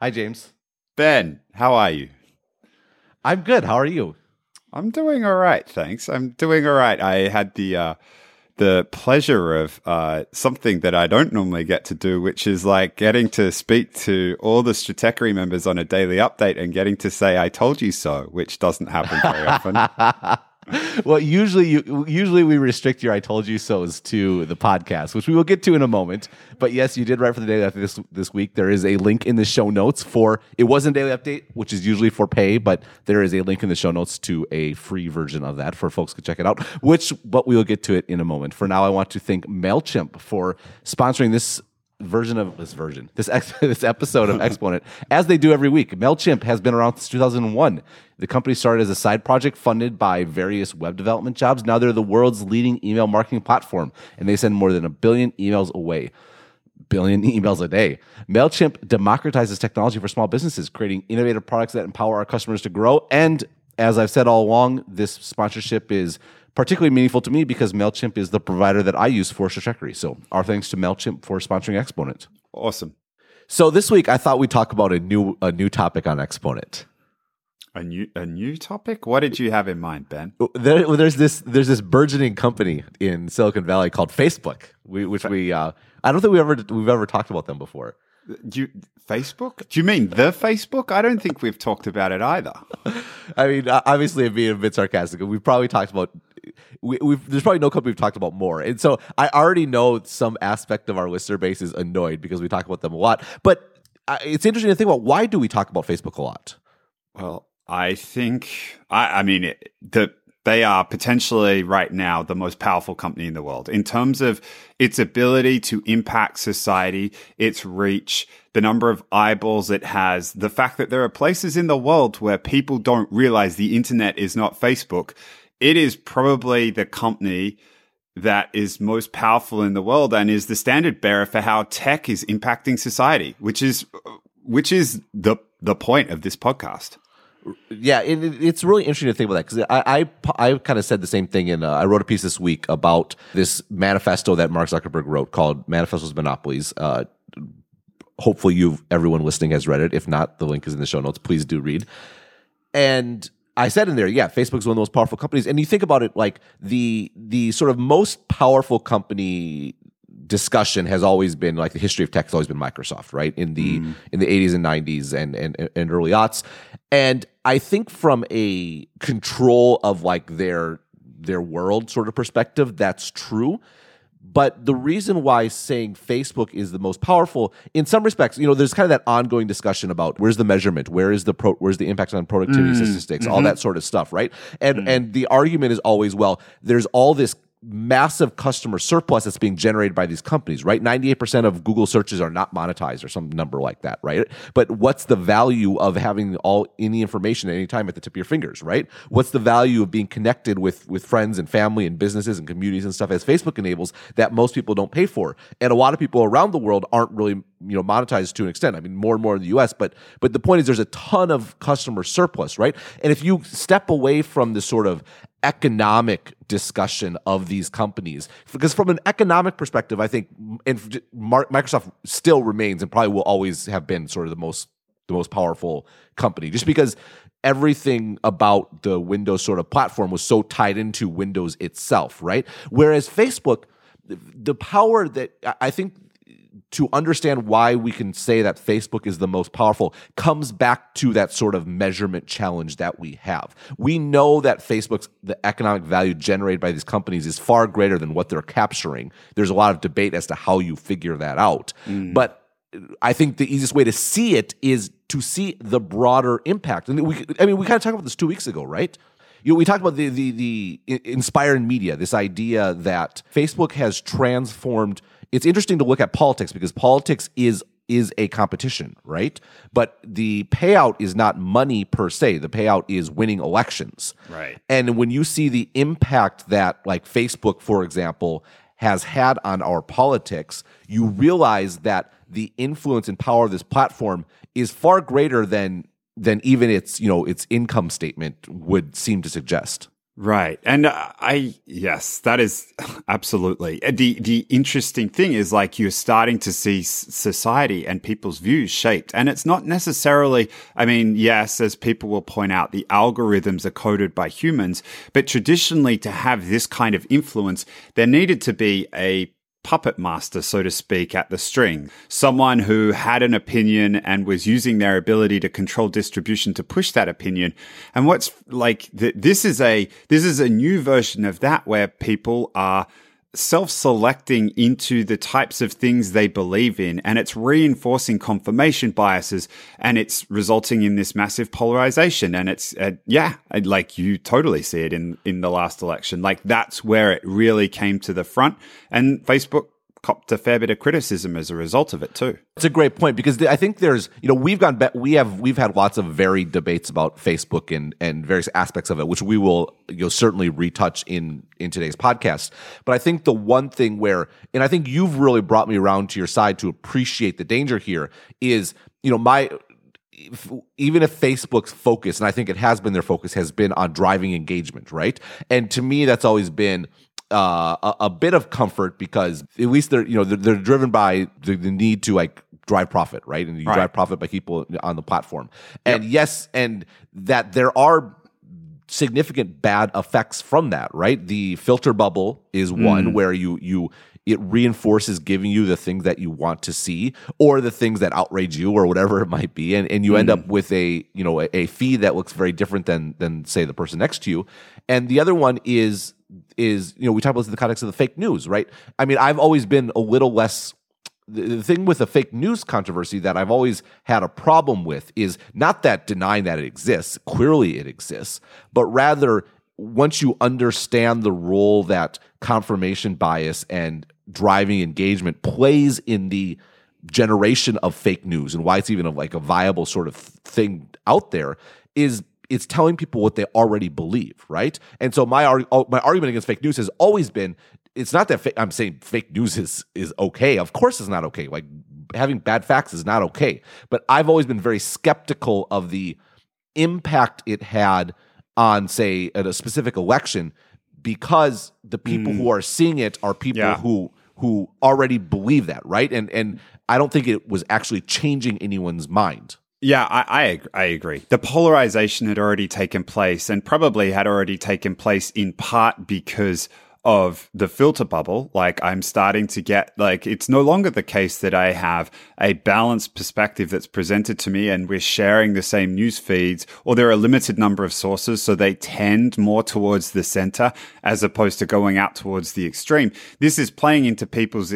Hi, James. Ben, how are you? I'm good. How are you? I'm doing all right, thanks. I'm doing all right. I had the pleasure of something that I don't normally get to do, which is like getting to speak to all the Stratechery members on a daily update and getting to say, I told you so, which doesn't happen very often. Well, usually we restrict your I told you so's to the podcast, which we will get to in a moment. But yes, you did write for the Daily Update this week. There is a link in the show notes for, it wasn't Daily Update, which is usually for pay, but there is a link in the show notes to a free version of that for folks to check it out, but we will get to it in a moment. For now, I want to thank MailChimp for sponsoring this episode of Exponent, as they do every week. MailChimp has been around since 2001. The company started as a side project funded by various web development jobs. Now they're the world's leading email marketing platform, and they send more than 1 billion emails away. Billion emails a day. MailChimp democratizes technology for small businesses, creating innovative products that empower our customers to grow. And as I've said all along, this sponsorship is particularly meaningful to me because MailChimp is the provider that I use for Stratechery. So our thanks to MailChimp for sponsoring Exponent. Awesome. So this week, I thought we'd talk about a new topic on Exponent. A new topic? What did you have in mind, Ben? There's this burgeoning company in Silicon Valley called Facebook, I don't think we've ever talked about them before. Facebook? Do you mean the Facebook? I don't think we've talked about it either. I mean, obviously, I'm being a bit sarcastic. We've probably talked about. There's probably no company we've talked about more. And so I already know some aspect of our listener base is annoyed because we talk about them a lot. But it's interesting to think about, why do we talk about Facebook a lot? Well, I think, they are potentially right now the most powerful company in the world in terms of its ability to impact society, its reach, the number of eyeballs it has, the fact that there are places in the world where people don't realize the internet is not Facebook. It is probably the company that is most powerful in the world and is the standard bearer for how tech is impacting society, which is the point of this podcast. Yeah, it's really interesting to think about that because I kind of said the same thing. I wrote a piece this week about this manifesto that Mark Zuckerberg wrote called Manifestos Monopolies. Hopefully, everyone listening has read it. If not, the link is in the show notes. Please do read. And I said in there, yeah, Facebook's one of the most powerful companies. And you think about it, like the sort of most powerful company discussion has always been, like, the history of tech has always been Microsoft, right? In the 80s and 90s and early aughts. And I think from a control of, like, their world sort of perspective, that's true. But the reason why saying Facebook is the most powerful, in some respects, there's kind of that ongoing discussion about where's the measurement, where's the impact on productivity statistics, all that sort of stuff, right? And the argument is always, well, there's all this massive customer surplus that's being generated by these companies, right? 98% of Google searches are not monetized or some number like that, right? But what's the value of having any information at any time at the tip of your fingers, right? What's the value of being connected with friends and family and businesses and communities and stuff as Facebook enables that most people don't pay for? And a lot of people around the world aren't really monetized to an extent. I mean, more and more in the US, but the point is there's a ton of customer surplus, right? And if you step away from the sort of economic discussion of these companies, because from an economic perspective, I think Microsoft still remains and probably will always have been sort of the most powerful company, just because everything about the Windows sort of platform was so tied into Windows itself, right? Whereas Facebook, the power that I think, to understand why we can say that Facebook is the most powerful comes back to that sort of measurement challenge that we have. We know that Facebook's the economic value generated by these companies is far greater than what they're capturing. There's a lot of debate as to how you figure that out. But I think the easiest way to see it is to see the broader impact. And we kind of talked about this 2 weeks ago, right? We talked about the inspired media, this idea that Facebook has transformed. It's interesting to look at politics because politics is a competition, right? But the payout is not money per se. The payout is winning elections. Right. And when you see the impact that, like, Facebook, for example, has had on our politics, you realize that the influence and power of this platform is far greater than even its income statement would seem to suggest. Right. And yes, that is absolutely. The interesting thing is, like, you're starting to see society and people's views shaped. And it's not necessarily, I mean, yes, as people will point out, the algorithms are coded by humans, but traditionally to have this kind of influence, there needed to be a puppet master, so to speak, at the string. Someone who had an opinion and was using their ability to control distribution to push that opinion. And what's like, this is a new version of that, where people are self-selecting into the types of things they believe in, and it's reinforcing confirmation biases, and it's resulting in this massive polarization. And it's like, you totally see it in the last election. Like, that's where it really came to the front, and Facebook copped a fair bit of criticism as a result of it too. It's a great point, because I think there's, you know, we've had lots of varied debates about Facebook and various aspects of it, which we will, you know, certainly retouch in today's podcast. But I think the one thing where, and I think you've really brought me around to your side to appreciate the danger here is, you know, even if Facebook's focus, and I think it has been their focus, has been on driving engagement, right? And to me, that's always been a bit of comfort, because at least they're driven by the need to, like, drive profit, right? And you right. drive profit by people on the platform. And yep. yes, and that there are significant bad effects from that, right? The filter bubble is one where it reinforces giving you the things that you want to see, or the things that outrage you, or whatever it might be, and you end up with a feed that looks very different than say the person next to you. And the other one is, you know, we talked about this in the context of the fake news, right? I mean, I've always been a little less. The thing with the fake news controversy that I've always had a problem with is not that denying that it exists, clearly it exists, but rather once you understand the role that confirmation bias and driving engagement plays in the generation of fake news, and why it's even like a viable sort of thing out there, is it's telling people what they already believe, right? And so my argument against fake news has always been, it's not that I'm saying fake news is okay. Of course it's not okay. Like, having bad facts is not okay. But I've always been very skeptical of the impact it had on, say, at a specific election, because the people who are seeing it are people who already believe that, right? And I don't think it was actually changing anyone's mind. Yeah, I agree. The polarization had already taken place, and probably had already taken place in part because of the filter bubble. Like, I'm starting to get, like, it's no longer the case that I have a balanced perspective that's presented to me, and we're sharing the same news feeds, or there are a limited number of sources, so they tend more towards the center as opposed to going out towards the extreme. This is playing into people's,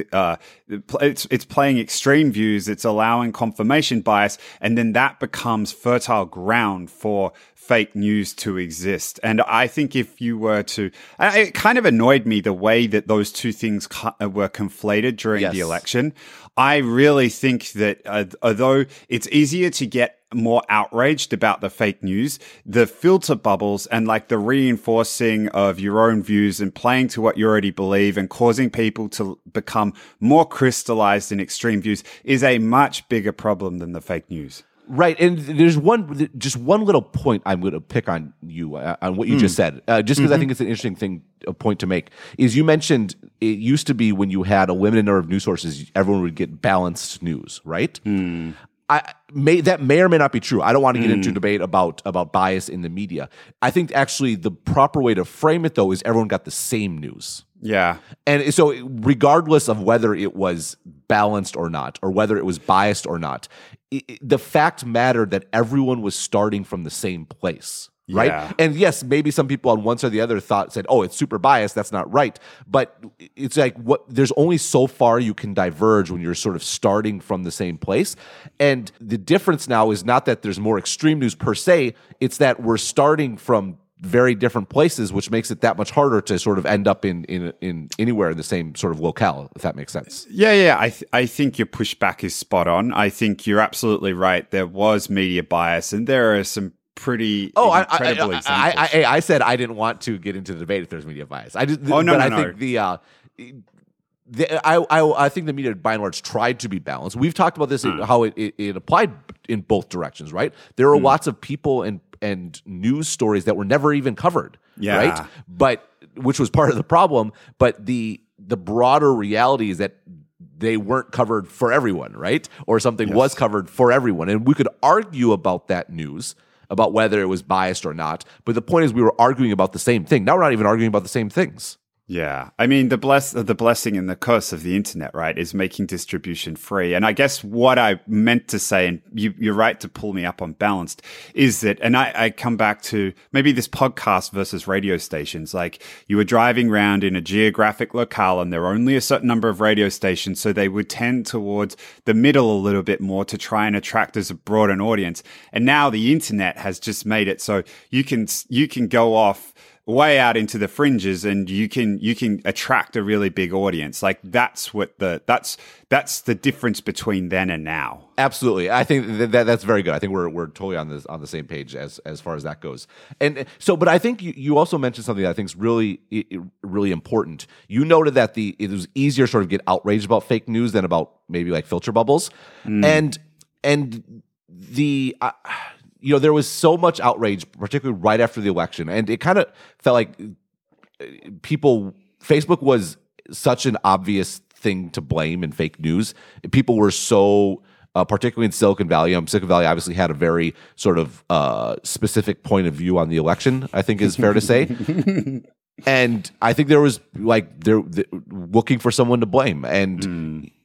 it's playing extreme views, it's allowing confirmation bias, and then that becomes fertile ground for fake news to exist. And I think if you were to, it kind of annoyed me the way that those two things were conflated during the election. I really think that although it's easier to get more outraged about the fake news, the filter bubbles and, like, the reinforcing of your own views and playing to what you already believe and causing people to become more crystallized in extreme views is a much bigger problem than the fake news. Right, and there's just one little point I'm going to pick on you on what you just said, just because I think it's an interesting thing, a point to make, is you mentioned it used to be when you had a limited number of news sources, everyone would get balanced news, right? Mm. That may or may not be true. I don't want to get into debate about bias in the media. I think actually the proper way to frame it, though, is everyone got the same news. Yeah. And so regardless of whether it was balanced or not, or whether it was biased or not, the fact mattered that everyone was starting from the same place, right? Yeah. And yes, maybe some people on one side or the other said, oh, it's super biased, that's not right. But it's like, there's only so far you can diverge when you're sort of starting from the same place. And the difference now is not that there's more extreme news per se, it's that we're starting from very different places, which makes it that much harder to sort of end up in anywhere in the same sort of locale, if that makes sense. Yeah. I think your pushback is spot on. I think you're absolutely right. There was media bias, and there are some pretty incredible examples. I said I didn't want to get into the debate if there's media bias. I think the media, by and large, tried to be balanced. We've talked about this, how it applied in both directions, right? There are lots of people and news stories that were never even covered Yeah. Right? But which was part of the problem. But the broader reality is that they weren't covered for everyone, right? Or something yes. was covered for everyone. And we could argue about that news, about whether it was biased or not. But the point is we were arguing about the same thing. Now we're not even arguing about the same things. Yeah. I mean, the blessing and the curse of the internet, right, is making distribution free. And I guess what I meant to say, and you're right to pull me up on balanced, is that, and I come back to maybe this podcast versus radio stations, like you were driving around in a geographic locale and there were only a certain number of radio stations, so they would tend towards the middle a little bit more to try and attract as broad an audience. And now the internet has just made it so you can go off way out into the fringes and you can attract a really big audience. Like that's the difference between then and now. Absolutely. I think that's very good. I think we're totally on the same page as far as that goes. And so, but I think you also mentioned something that I think is really important. You noted that it was easier sort of get outraged about fake news than about maybe like filter bubbles. Mm. And the you know, there was so much outrage, particularly right after the election, and it kind of felt like Facebook was such an obvious thing to blame in fake news. People were so, particularly in Silicon Valley, Silicon Valley obviously had a very sort of specific point of view on the election, I think is fair to say. And I think there was, like, they're looking for someone to blame.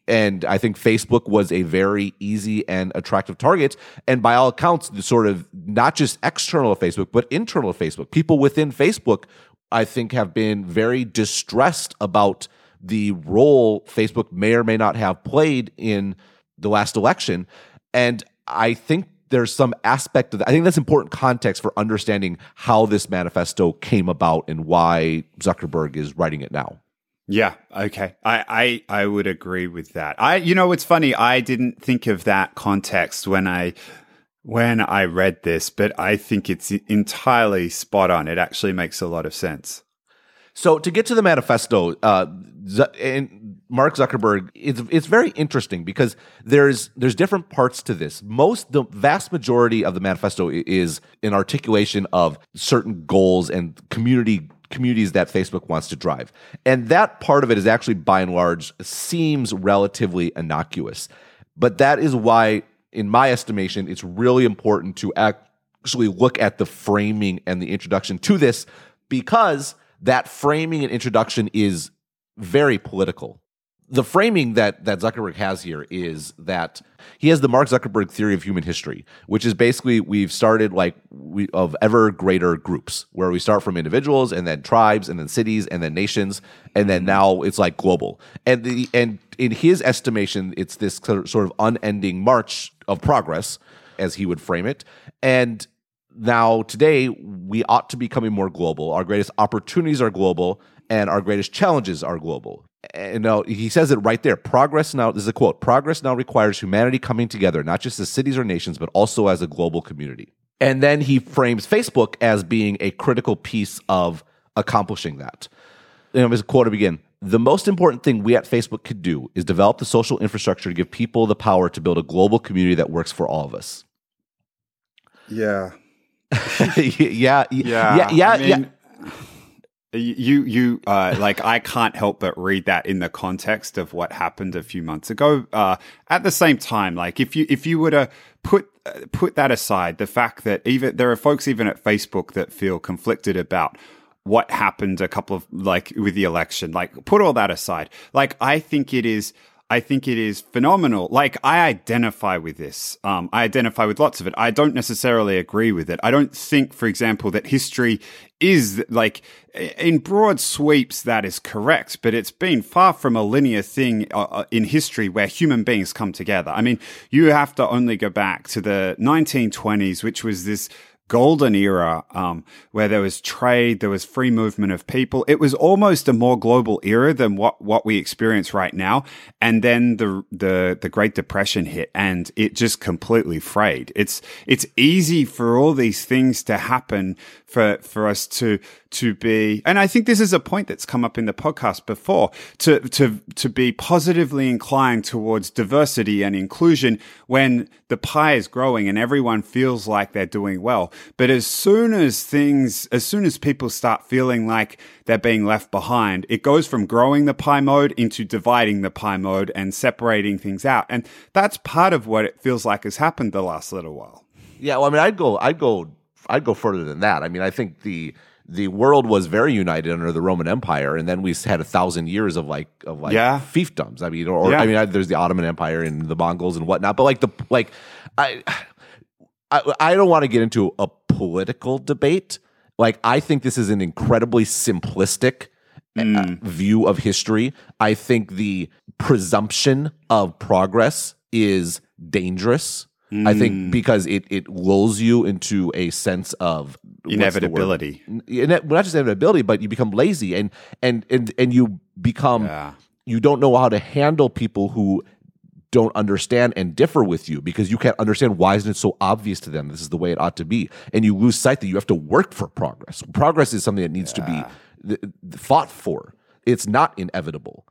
And I think Facebook was a very easy and attractive target. And by all accounts, the sort of not just external of Facebook, but internal of Facebook. People within Facebook, I think, have been very distressed about the role Facebook may or may not have played in the last election. And I think there's some aspect of that. I think that's important context for understanding how this manifesto came about and why Zuckerberg is writing it now. Yeah. Okay. I would agree with that. You know, it's funny. I didn't think of that context when I read this, but I think it's entirely spot on. It actually makes a lot of sense. So to get to the manifesto, and Mark Zuckerberg, it's very interesting because there's different parts to this. The vast majority of the manifesto is an articulation of certain goals and communities that Facebook wants to drive. And that part of it is actually, by and large, seems relatively innocuous. But that is why, in my estimation, it's really important to actually look at the framing and the introduction to this, because that framing and introduction is very political. The framing that Zuckerberg has here is that he has the Mark Zuckerberg theory of human history, which is basically we've started of ever greater groups, where we start from individuals and then tribes and then cities and then nations, and then now it's like global. And in his estimation, it's this sort of unending march of progress, as he would frame it. And now today we ought to be becoming more global. Our greatest opportunities are global, and our greatest challenges are global. And now he says it right there. Progress now, this is a quote, progress now requires humanity coming together, not just as cities or nations, but also as a global community. And then he frames Facebook as being a critical piece of accomplishing that. And his quote to begin, the most important thing we at Facebook could do is develop the social infrastructure to give people the power to build a global community that works for all of us. Yeah. Yeah. I mean, yeah. You like I can't help but read that in the context of what happened a few months ago. At the same time, like if you were to put that aside, the fact that even there are folks even at Facebook that feel conflicted about what happened a couple of with the election, like put all that aside. Like I think it is phenomenal. Like I identify with this. I identify with lots of it. I don't necessarily agree with it. I don't think, for example, that history is like in broad sweeps that is correct, but it's been far from a linear thing in history where human beings come together. I mean, you have to only go back to the 1920s, which was this golden era, where there was trade, there was free movement of people. It was almost a more global era than what we experience right now. And then the Great Depression hit and it just completely frayed. It's easy for all these things to happen for us to be, and I think this is a point that's come up in the podcast before, to be positively inclined towards diversity and inclusion when the pie is growing and everyone feels like they're doing well. But as soon as people start feeling like they're being left behind, it goes from growing the pie mode into dividing the pie mode and separating things out. And that's part of what it feels like has happened the last little while. Yeah, well, I mean, I'd go further than that. I mean, I think the world was very united under the Roman Empire, and then we had 1,000 years of yeah, fiefdoms. I mean, there's the Ottoman Empire and the Mongols and whatnot. But I don't want to get into a political debate. Like, I think this is an incredibly simplistic view of history. I think the presumption of progress is dangerous. I think because it lulls you into a sense of inevitability. Not just inevitability, but you become lazy and you become you don't know how to handle people who don't understand and differ with you, because you can't understand why isn't it so obvious to them this is the way it ought to be, and you lose sight that you have to work for progress. Progress is something that needs to be fought for. It's not inevitable.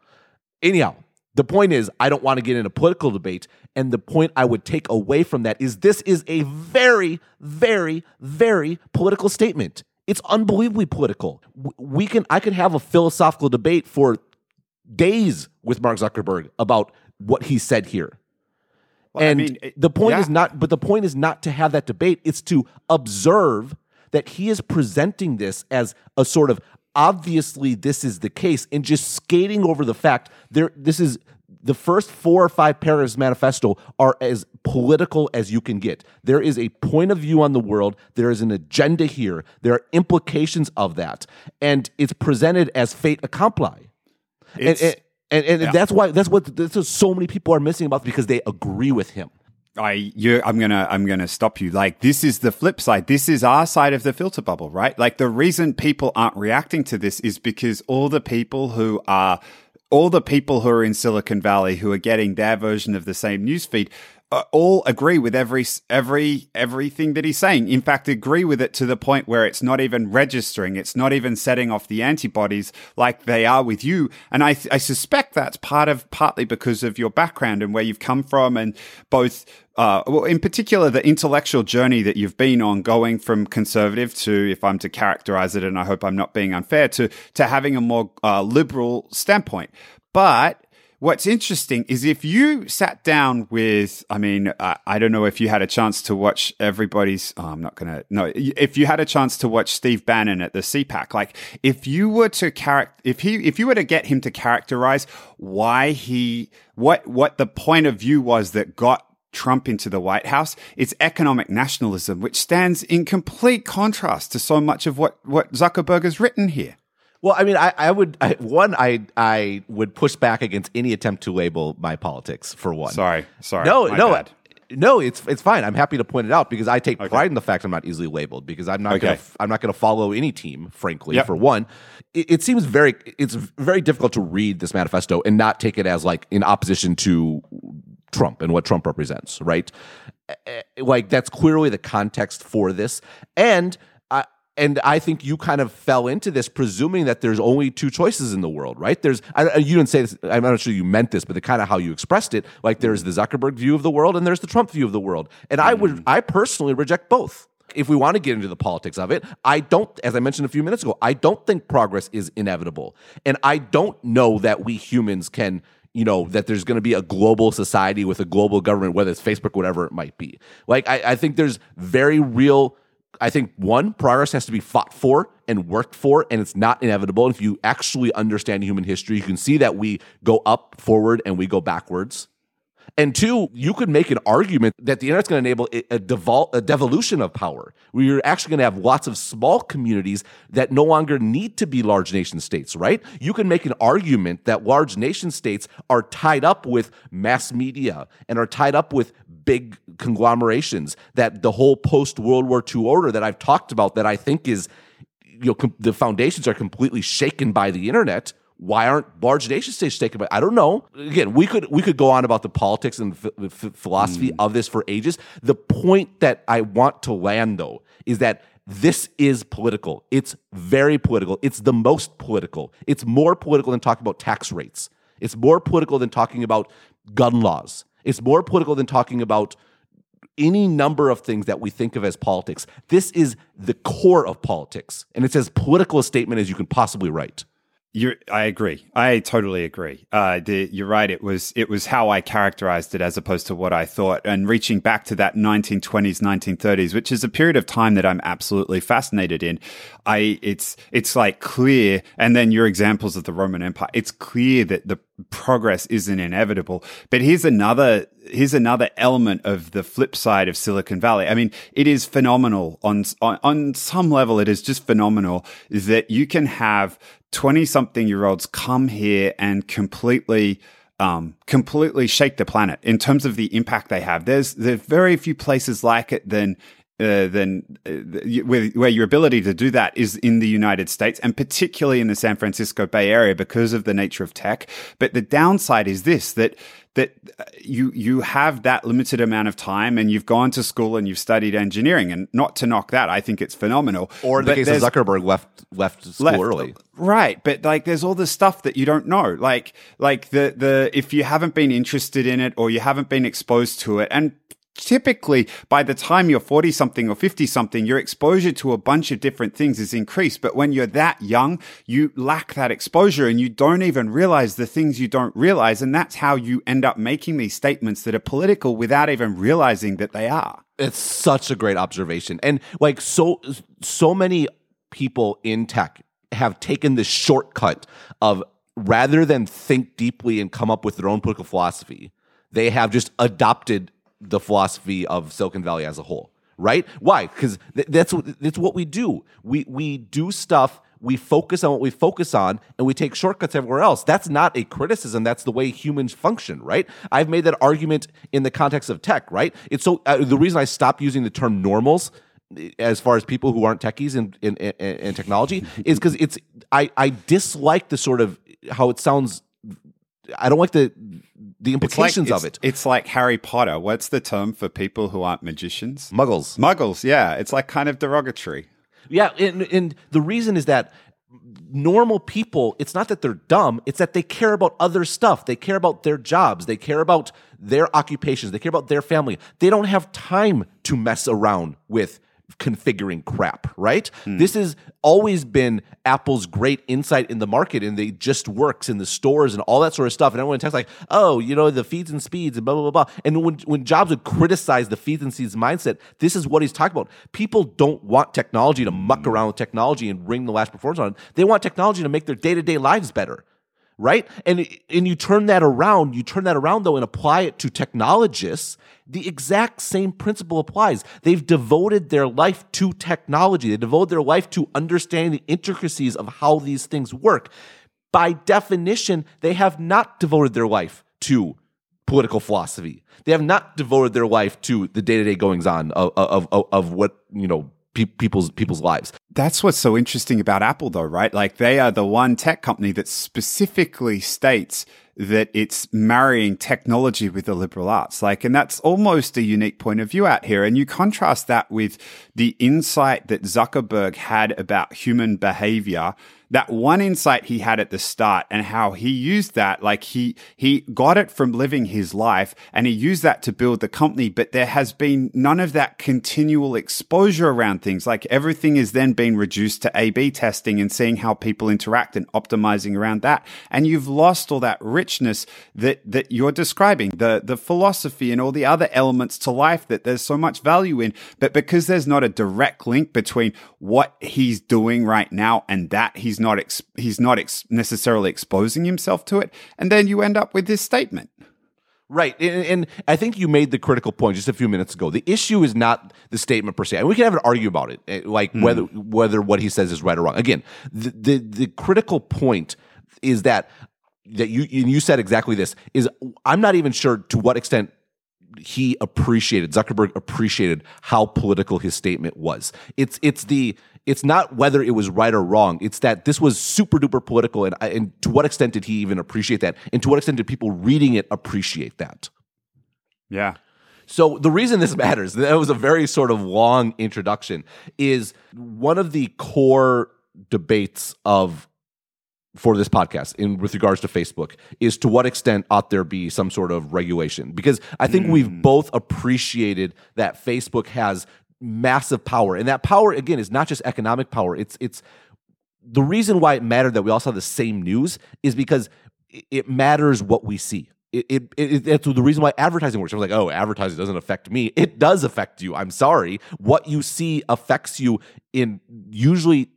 Anyhow, the point is, I don't want to get into political debate, and the point I would take away from that is this is a very, very, very political statement. It's unbelievably political. I can have a philosophical debate for days with Mark Zuckerberg about what he said here. Well, and I mean, the point is not to have that debate. It's to observe that he is presenting this as a sort of, obviously, this is the case, and just skating over the fact this is the first 4 or 5 paragraphs of manifesto are as political as you can get. There is a point of view on the world. There is an agenda here. There are implications of that, and it's presented as fait accompli. That's what so many people are missing about, because they agree with him. I'm gonna stop you. Like, this is the flip side. This is our side of the filter bubble, right? Like, the reason people aren't reacting to this is because all the people who are in Silicon Valley who are getting their version of the same newsfeed all agree with everything that he's saying. In fact, agree with it to the point where it's not even registering. It's not even setting off the antibodies like they are with you. And I suspect that's partly because of your background and where you've come from, and both. Well, in particular, the intellectual journey that you've been on, going from conservative to, if I'm to characterize it, and I hope I'm not being unfair, to having a more liberal standpoint. But what's interesting is if you sat down with, I mean, I don't know if you had a chance to watch if you had a chance to watch Steve Bannon at the CPAC, like if you were to get him to characterize why what the point of view was that got Trump into the White House, it's economic nationalism, which stands in complete contrast to so much of what Zuckerberg has written here. Well, I mean, I would push back against any attempt to label my politics, for one. Sorry. No, it's fine. I'm happy to point it out, because I take pride in the fact I'm not easily labeled, because I'm not going to follow any team, frankly. Yep. For one, it's very difficult to read this manifesto and not take it as like in opposition to Trump and what Trump represents, right? Like, that's clearly the context for this, and I think you kind of fell into this presuming that there's only two choices in the world, right? You didn't say this, I'm not sure you meant this, but the kind of how you expressed it, like there's the Zuckerberg view of the world and there's the Trump view of the world, and I personally reject both. If we want to get into the politics of it, as I mentioned a few minutes ago, I don't think progress is inevitable, and I don't know that we humans can. You know, that there's going to be a global society with a global government, whether it's Facebook, whatever it might be. Like, I think there's very real, I think, one, progress has to be fought for and worked for, and it's not inevitable. And if you actually understand human history, you can see that we go up, forward, and we go backwards. And two, you could make an argument that the internet's going to enable a devolution of power, where you're actually going to have lots of small communities that no longer need to be large nation states, right? You can make an argument that large nation states are tied up with mass media and are tied up with big conglomerations, that the whole post-World War II order that I've talked about, that I think is, you know, the foundations are completely shaken by the internet. Why aren't large nation states taken by? I don't know. Again, we could go on about the politics and philosophy of this for ages. The point that I want to land, though, is that this is political. It's very political. It's the most political. It's more political than talking about tax rates. It's more political than talking about gun laws. It's more political than talking about any number of things that we think of as politics. This is the core of politics, and it's as political a statement as you can possibly write. I agree. I totally agree. You're right. It was how I characterized it as opposed to what I thought. And reaching back to that 1920s, 1930s, which is a period of time that I'm absolutely fascinated in. It's like clear. And then your examples of the Roman Empire. It's clear that the progress isn't inevitable. But here's another element of the flip side of Silicon Valley. I mean, it is phenomenal on some level. It is just phenomenal that you can have 20-something-year-olds come here and completely shake the planet in terms of the impact they have. There's very few places like it where your ability to do that is in the United States, and particularly in the San Francisco Bay Area because of the nature of tech. But the downside is this, that you have that limited amount of time, and you've gone to school and you've studied engineering, and not to knock that, I think it's phenomenal. Or in the case of Zuckerberg, left school early. Right, but like there's all this stuff that you don't know. Like the if you haven't been interested in it or you haven't been exposed to it, and typically, by the time you're 40-something or 50-something, your exposure to a bunch of different things is increased. But when you're that young, you lack that exposure and you don't even realize the things you don't realize. And that's how you end up making these statements that are political without even realizing that they are. It's such a great observation. And like so many people in tech have taken the shortcut of, rather than think deeply and come up with their own political philosophy, they have just adopted the philosophy of Silicon Valley as a whole, right? Why? Because that's what we do. We do stuff, we focus on what we focus on, and we take shortcuts everywhere else. That's not a criticism. That's the way humans function, right? I've made that argument in the context of tech, right? It's so the reason I stopped using the term normals as far as people who aren't techies in technology is because it's I dislike the sort of how it sounds. I don't like the implications of it. It's like Harry Potter. What's the term for people who aren't magicians? Muggles. Muggles, yeah. It's like kind of derogatory. Yeah, and the reason is that normal people, it's not that they're dumb, it's that they care about other stuff. They care about their jobs. They care about their occupations. They care about their family. They don't have time to mess around with configuring crap, right? Mm. This has always been Apple's great insight in the market, and they just works in the stores and all that sort of stuff. And everyone in tech's like, oh, you know, the feeds and speeds and blah, blah, blah, blah. And when Jobs would criticize the feeds and speeds mindset, this is what he's talking about. People don't want technology to muck around with technology and wring the last performance on it. They want technology to make their day-to-day lives better, right? And you turn that around though and apply it to technologists. The exact same principle applies. They've devoted their life to technology. They devote their life to understanding the intricacies of how these things work. By definition, they have not devoted their life to political philosophy. They have not devoted their life to the day-to-day goings on of what, you know, people's lives. That's what's so interesting about Apple, though, right? Like, they are the one tech company that specifically states that it's marrying technology with the liberal arts. Like, and that's almost a unique point of view out here. And you contrast that with the insight that Zuckerberg had about human behavior, that one insight he had at the start, and how he used that. Like, he got it from living his life and he used that to build the company. But there has been none of that continual exposure around things. Like, everything is then being reduced to A/B testing and seeing how people interact and optimizing around that. And you've lost all that richness that you're describing, the philosophy and all the other elements to life that there's so much value in. But because there's not a direct link between what he's doing right now and that, he's not necessarily exposing himself to it, and then you end up with this statement. Right, and I think you made the critical point just a few minutes ago. The issue is not the statement per se. I mean, we can have an argument about it, like whether what he says is right or wrong. Again, the critical point is that you said exactly this, is I'm not even sure to what extent Zuckerberg appreciated how political his statement was. It's not whether it was right or wrong. It's that this was super duper political, and to what extent did he even appreciate that? And to what extent did people reading it appreciate that? Yeah. So the reason this matters, that was a very sort of long introduction, is one of the core debates of for this podcast in with regards to Facebook is to what extent ought there be some sort of regulation? Because I think we've both appreciated that Facebook has massive power. And that power, again, is not just economic power. It's the reason why it mattered that we all saw the same news is because it matters what we see. It's the reason why advertising works. I was like, oh, advertising doesn't affect me. It does affect you. I'm sorry. What you see affects you in usually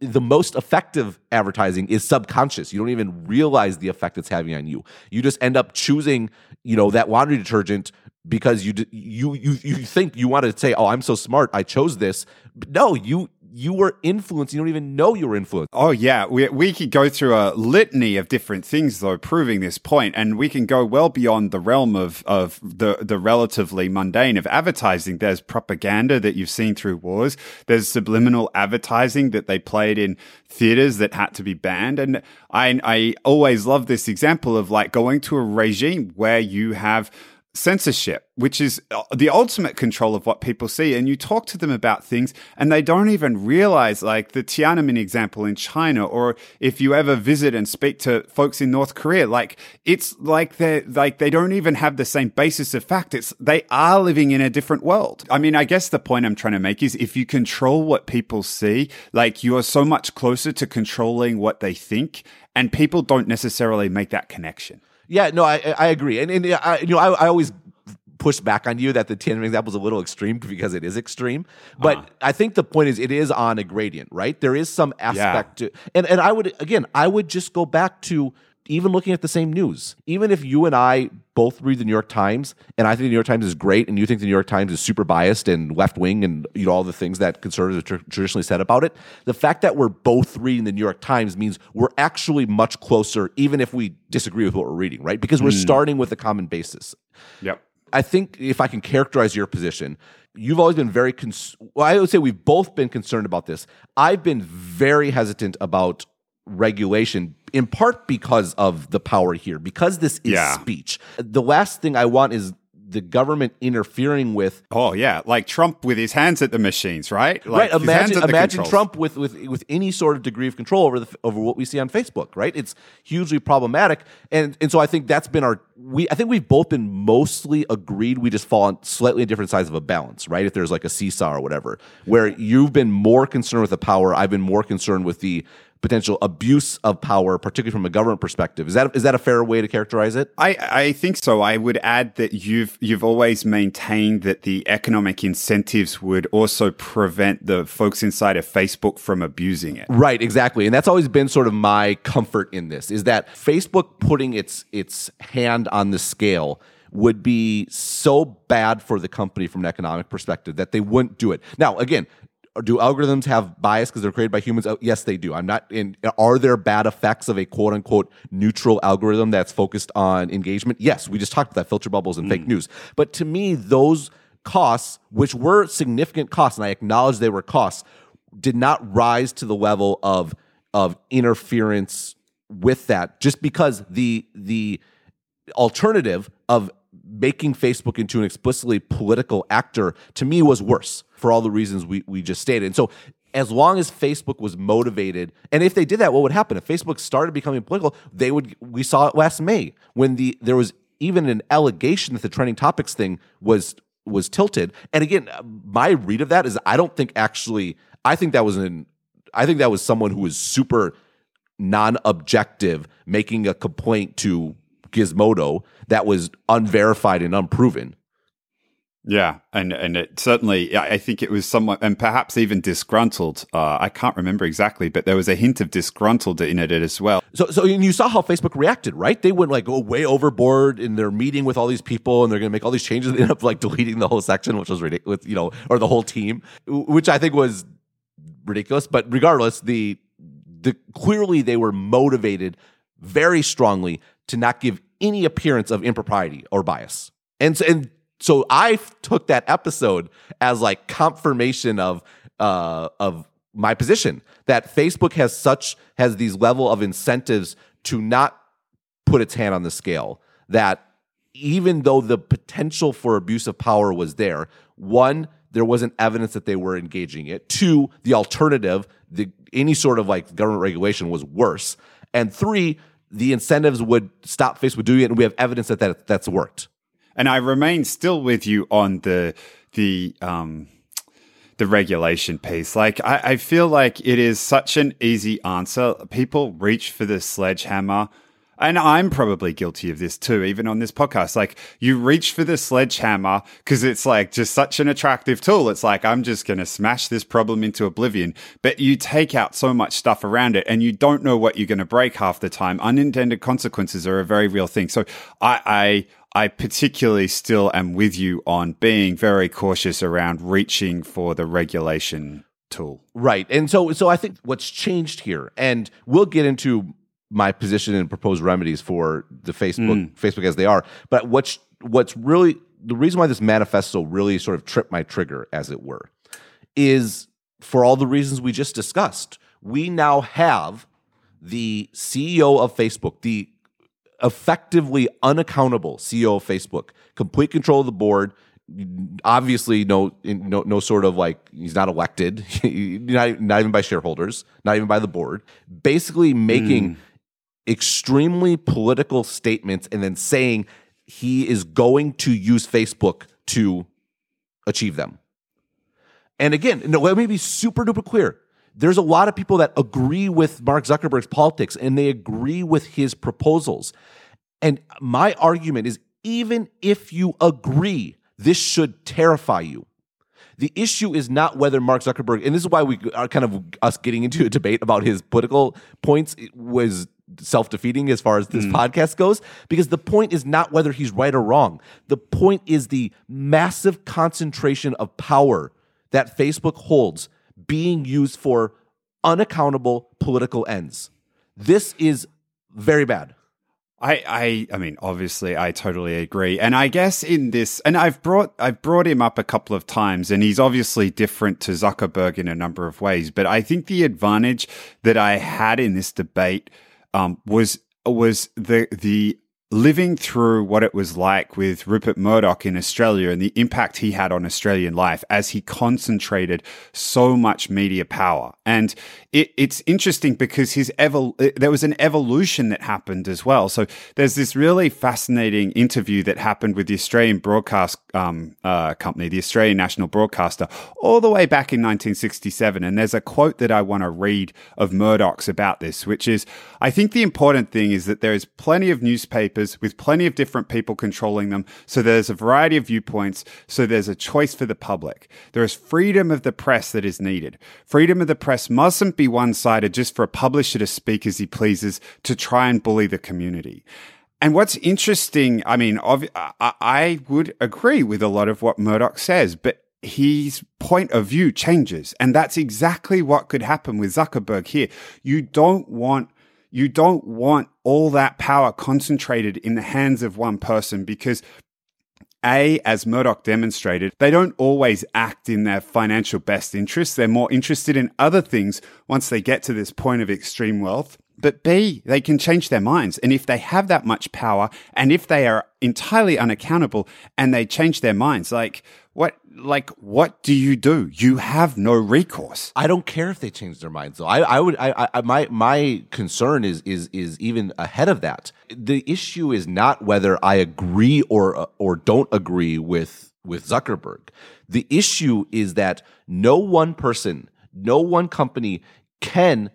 the most effective advertising is subconscious. You don't even realize the effect it's having on you. You just end up choosing, you know, that laundry detergent because you think you want to say, oh, I'm so smart, I chose this. But no, you were influenced. You don't even know you were influenced. Oh, yeah. We could go through a litany of different things, though, proving this point. And we can go well beyond the realm of the relatively mundane of advertising. There's propaganda that you've seen through wars. There's subliminal advertising that they played in theaters that had to be banned. And I always love this example of like going to a regime where you have censorship, which is the ultimate control of what people see. And you talk to them about things and they don't even realize, like the Tiananmen example in China, or if you ever visit and speak to folks in North Korea, like it's like they're like, they don't even have the same basis of fact. They are living in a different world. I mean, I guess the point I'm trying to make is if you control what people see, like you are so much closer to controlling what they think, and people don't necessarily make that connection. Yeah, no, I agree, and I always push back on you that the Tiananmen example is a little extreme because it is extreme, but I think the point is it is on a gradient, right? There is some aspect to, and I would just go back to even looking at the same news. Even if you and I both read the New York Times, and I think the New York Times is great, and you think the New York Times is super biased and left wing, and you know all the things that conservatives have traditionally said about it. The fact that we're both reading the New York Times means we're actually much closer, even if we disagree with what we're reading, right? Because we're starting with a common basis. Yep. I think if I can characterize your position, you've always been very I would say we've both been concerned about this. I've been very hesitant about regulation, in part because of the power here, because this is speech. The last thing I want is the government interfering with... Oh, yeah, like Trump with his hands at the machines, right? Like right, imagine Trump with any sort of degree of control over what we see on Facebook, right? It's hugely problematic, and so I think that's been our... I think we've both been mostly agreed. We just fall on slightly different sides of a balance, right? If there's like a seesaw or whatever, where you've been more concerned with the power, I've been more concerned with the potential abuse of power, particularly from a government perspective. Is that a fair way to characterize it? I think so. I would add that you've always maintained that the economic incentives would also prevent the folks inside of Facebook from abusing it. Right, exactly. And that's always been sort of my comfort in this, is that Facebook putting its hand on the scale would be so bad for the company from an economic perspective that they wouldn't do it. Now, again, do algorithms have bias because they're created by humans? Oh, yes, they do. Are there bad effects of a quote unquote neutral algorithm that's focused on engagement? Yes, we just talked about that, filter bubbles and fake news. But to me, those costs, which were significant costs, and I acknowledge they were costs, did not rise to the level of interference with that, just because the alternative of making Facebook into an explicitly political actor, to me, was worse for all the reasons we just stated. And so as long as Facebook was motivated, and if they did that, what would happen? If Facebook started becoming political, we saw it last May when there was even an allegation that the trending topics thing was tilted. And again, my read of that is I think that was someone who was super non-objective making a complaint to Gizmodo that was unverified and unproven. Yeah, and it certainly, I think it was somewhat, and perhaps even disgruntled. I can't remember exactly, but there was a hint of disgruntled in it as well. So you saw how Facebook reacted, right? They went like way overboard in their meeting with all these people, and they're going to make all these changes. They end up like deleting the whole section, which was ridiculous, or the whole team, which I think was ridiculous. But regardless, the clearly they were motivated very strongly to not give any appearance of impropriety or bias. And so I took that episode as like confirmation of my position that Facebook has these level of incentives to not put its hand on the scale, that even though the potential for abuse of power was there, one, there wasn't evidence that they were engaging it. Two, the alternative, any sort of like government regulation was worse. And three, the incentives would stop Facebook doing it, and we have evidence that that's worked. And I remain still with you on the regulation piece. Like, I feel like it is such an easy answer. People reach for the sledgehammer, and I'm probably guilty of this too, even on this podcast. Like, you reach for the sledgehammer because it's like just such an attractive tool. It's like, I'm just going to smash this problem into oblivion. But you take out so much stuff around it, and you don't know what you're going to break half the time. Unintended consequences are a very real thing. So I particularly still am with you on being very cautious around reaching for the regulation tool. Right. And so I think what's changed here, and we'll get into my position and proposed remedies for the Facebook as they are, but what's really the reason why this manifesto really sort of tripped my trigger, as it were, is for all the reasons we just discussed. We now have the CEO of Facebook, the effectively unaccountable CEO of Facebook, complete control of the board. Obviously, no sort of, like, he's not elected, not even by shareholders, not even by the board. Basically, making extremely political statements and then saying he is going to use Facebook to achieve them. And again, let me be super duper clear. There's a lot of people that agree with Mark Zuckerberg's politics, and they agree with his proposals. And my argument is, even if you agree, this should terrify you. The issue is not whether Mark Zuckerberg, and this is why we are kind of us getting into a debate about his political points was self-defeating as far as this podcast goes, because the point is not whether he's right or wrong. The point is the massive concentration of power that Facebook holds being used for unaccountable political ends. This is very bad. I mean, obviously, I totally agree. And I guess in this, and I've brought him up a couple of times, and he's obviously different to Zuckerberg in a number of ways. But I think the advantage that I had in this debate was the living through what it was like with Rupert Murdoch in Australia and the impact he had on Australian life as he concentrated so much media power. And it's interesting because there was an evolution that happened as well. So there's this really fascinating interview that happened with the Australian broadcast company, the Australian National Broadcaster, all the way back in 1967. And there's a quote that I want to read of Murdoch's about this, which is, I think the important thing is that there is plenty of newspapers with plenty of different people controlling them, so there's a variety of viewpoints, so there's a choice for the public. There is freedom of the press that is needed. Freedom of the press mustn't be one-sided just for a publisher to speak as he pleases to try and bully the community. And what's interesting, I mean, I would agree with a lot of what Murdoch says, but his point of view changes, and that's exactly what could happen with Zuckerberg here. You don't want all that power concentrated in the hands of one person because, as Murdoch demonstrated, they don't always act in their financial best interests. They're more interested in other things once they get to this point of extreme wealth. But B, they can change their minds. And if they have that much power, and if they are entirely unaccountable and they change their minds, what do you do? You have no recourse. I don't care if they change their minds, though. My concern is even ahead of that. The issue is not whether I agree or don't agree with Zuckerberg. The issue is that no one person, no one company can,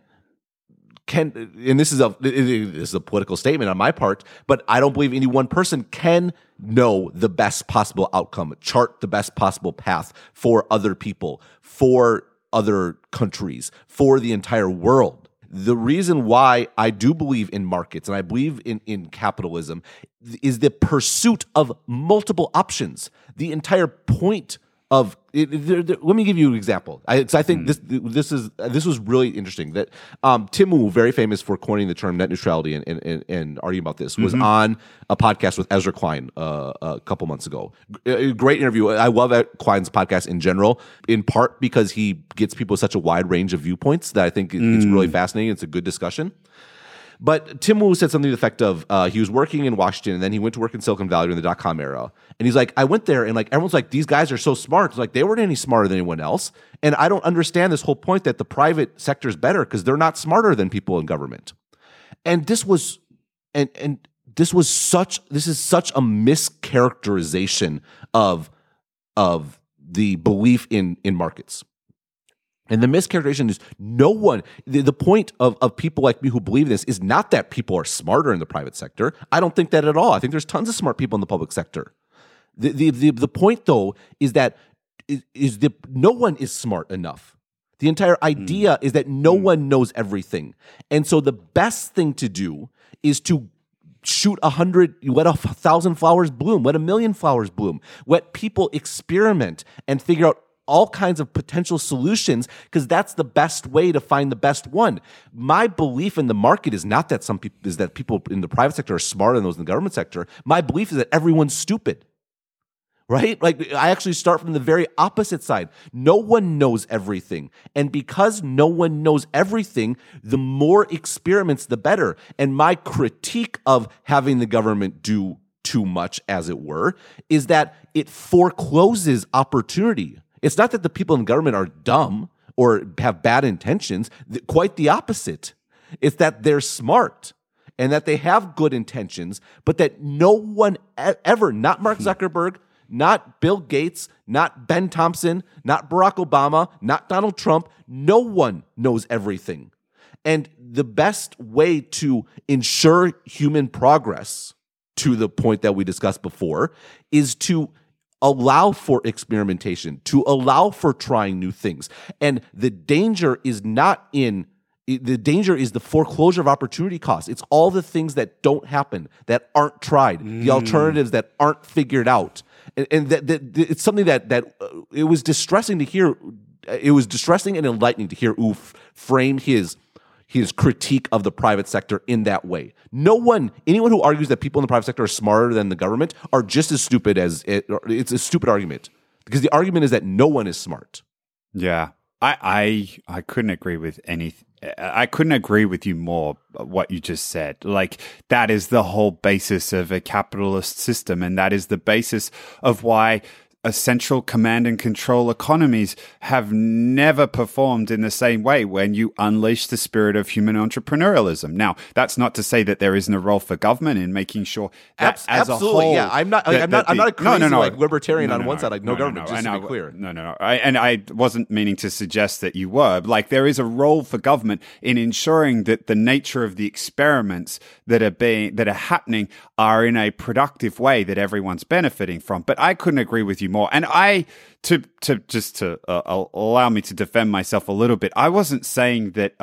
and this is a political statement on my part, but I don't believe any one person can know the best possible outcome, chart the best possible path for other people, for other countries, for the entire world. The reason why I do believe in markets and I believe in capitalism is the pursuit of multiple options. The entire point of let me give you an example. I think this was really interesting. That Tim Wu, very famous for coining the term net neutrality and arguing about this, was on a podcast with Ezra Klein a couple months ago. Great interview. I love Klein's podcast in general, in part because he gets people such a wide range of viewpoints that I think it's really fascinating. It's a good discussion. But Tim Wu said something to the effect of he was working in Washington, and then he went to work in Silicon Valley during the .com era. And he's like, I went there, and everyone's like, these guys are so smart. It's like, they weren't any smarter than anyone else. And I don't understand this whole point that the private sector is better because they're not smarter than people in government. And this was, and this was such, this is such a mischaracterization of the belief in markets. And the mischaracterization is no one, the point of people like me who believe this is not that people are smarter in the private sector. I don't think that at all. I think there's tons of smart people in the public sector. The point, though, is that no one is smart enough. The entire idea is that no one knows everything. And so the best thing to do is to shoot 100, let 1,000 flowers bloom, let 1,000,000 flowers bloom, let people experiment and figure out all kinds of potential solutions, because that's the best way to find the best one. My belief in the market is not that some people, is that people in the private sector are smarter than those in the government sector. My belief is that everyone's stupid. Right? Like, I actually start from the very opposite side. No one knows everything. And because no one knows everything, the more experiments, the better. And my critique of having the government do too much, as it were, is that it forecloses opportunity. It's not that the people in government are dumb or have bad intentions. Quite the opposite. It's that they're smart, and that they have good intentions, but that no one ever, not Mark Zuckerberg, not Bill Gates, not Ben Thompson, not Barack Obama, not Donald Trump. No one knows everything. And the best way to ensure human progress, to the point that we discussed before, is to allow for experimentation, to allow for trying new things. And the danger is not in, the danger is the foreclosure of opportunity costs. It's all the things that don't happen, that aren't tried, the alternatives that aren't figured out. And it's something that it was distressing to hear. It was distressing and enlightening to hear Oof frame his critique of the private sector in that way. No one, anyone who argues that people in the private sector are smarter than the government are just as stupid as it's a stupid argument, because the argument is that no one is smart. Yeah, I couldn't agree with anything. I couldn't agree with you more, what you just said. Like, that is the whole basis of a capitalist system, and that is the basis of why central command and control economies have never performed in the same way when you unleash the spirit of human entrepreneurialism. Now, that's not to say that there isn't a role for government in making sure that absolutely, as a whole... Yeah, I'm not a crazy libertarian on one side, like no government, just to be clear. And I wasn't meaning to suggest that you were. Like, there is a role for government in ensuring that the nature of the experiments that are happening are in a productive way that everyone's benefiting from. But I couldn't agree with you more. And to allow me to defend myself a little bit, I wasn't saying that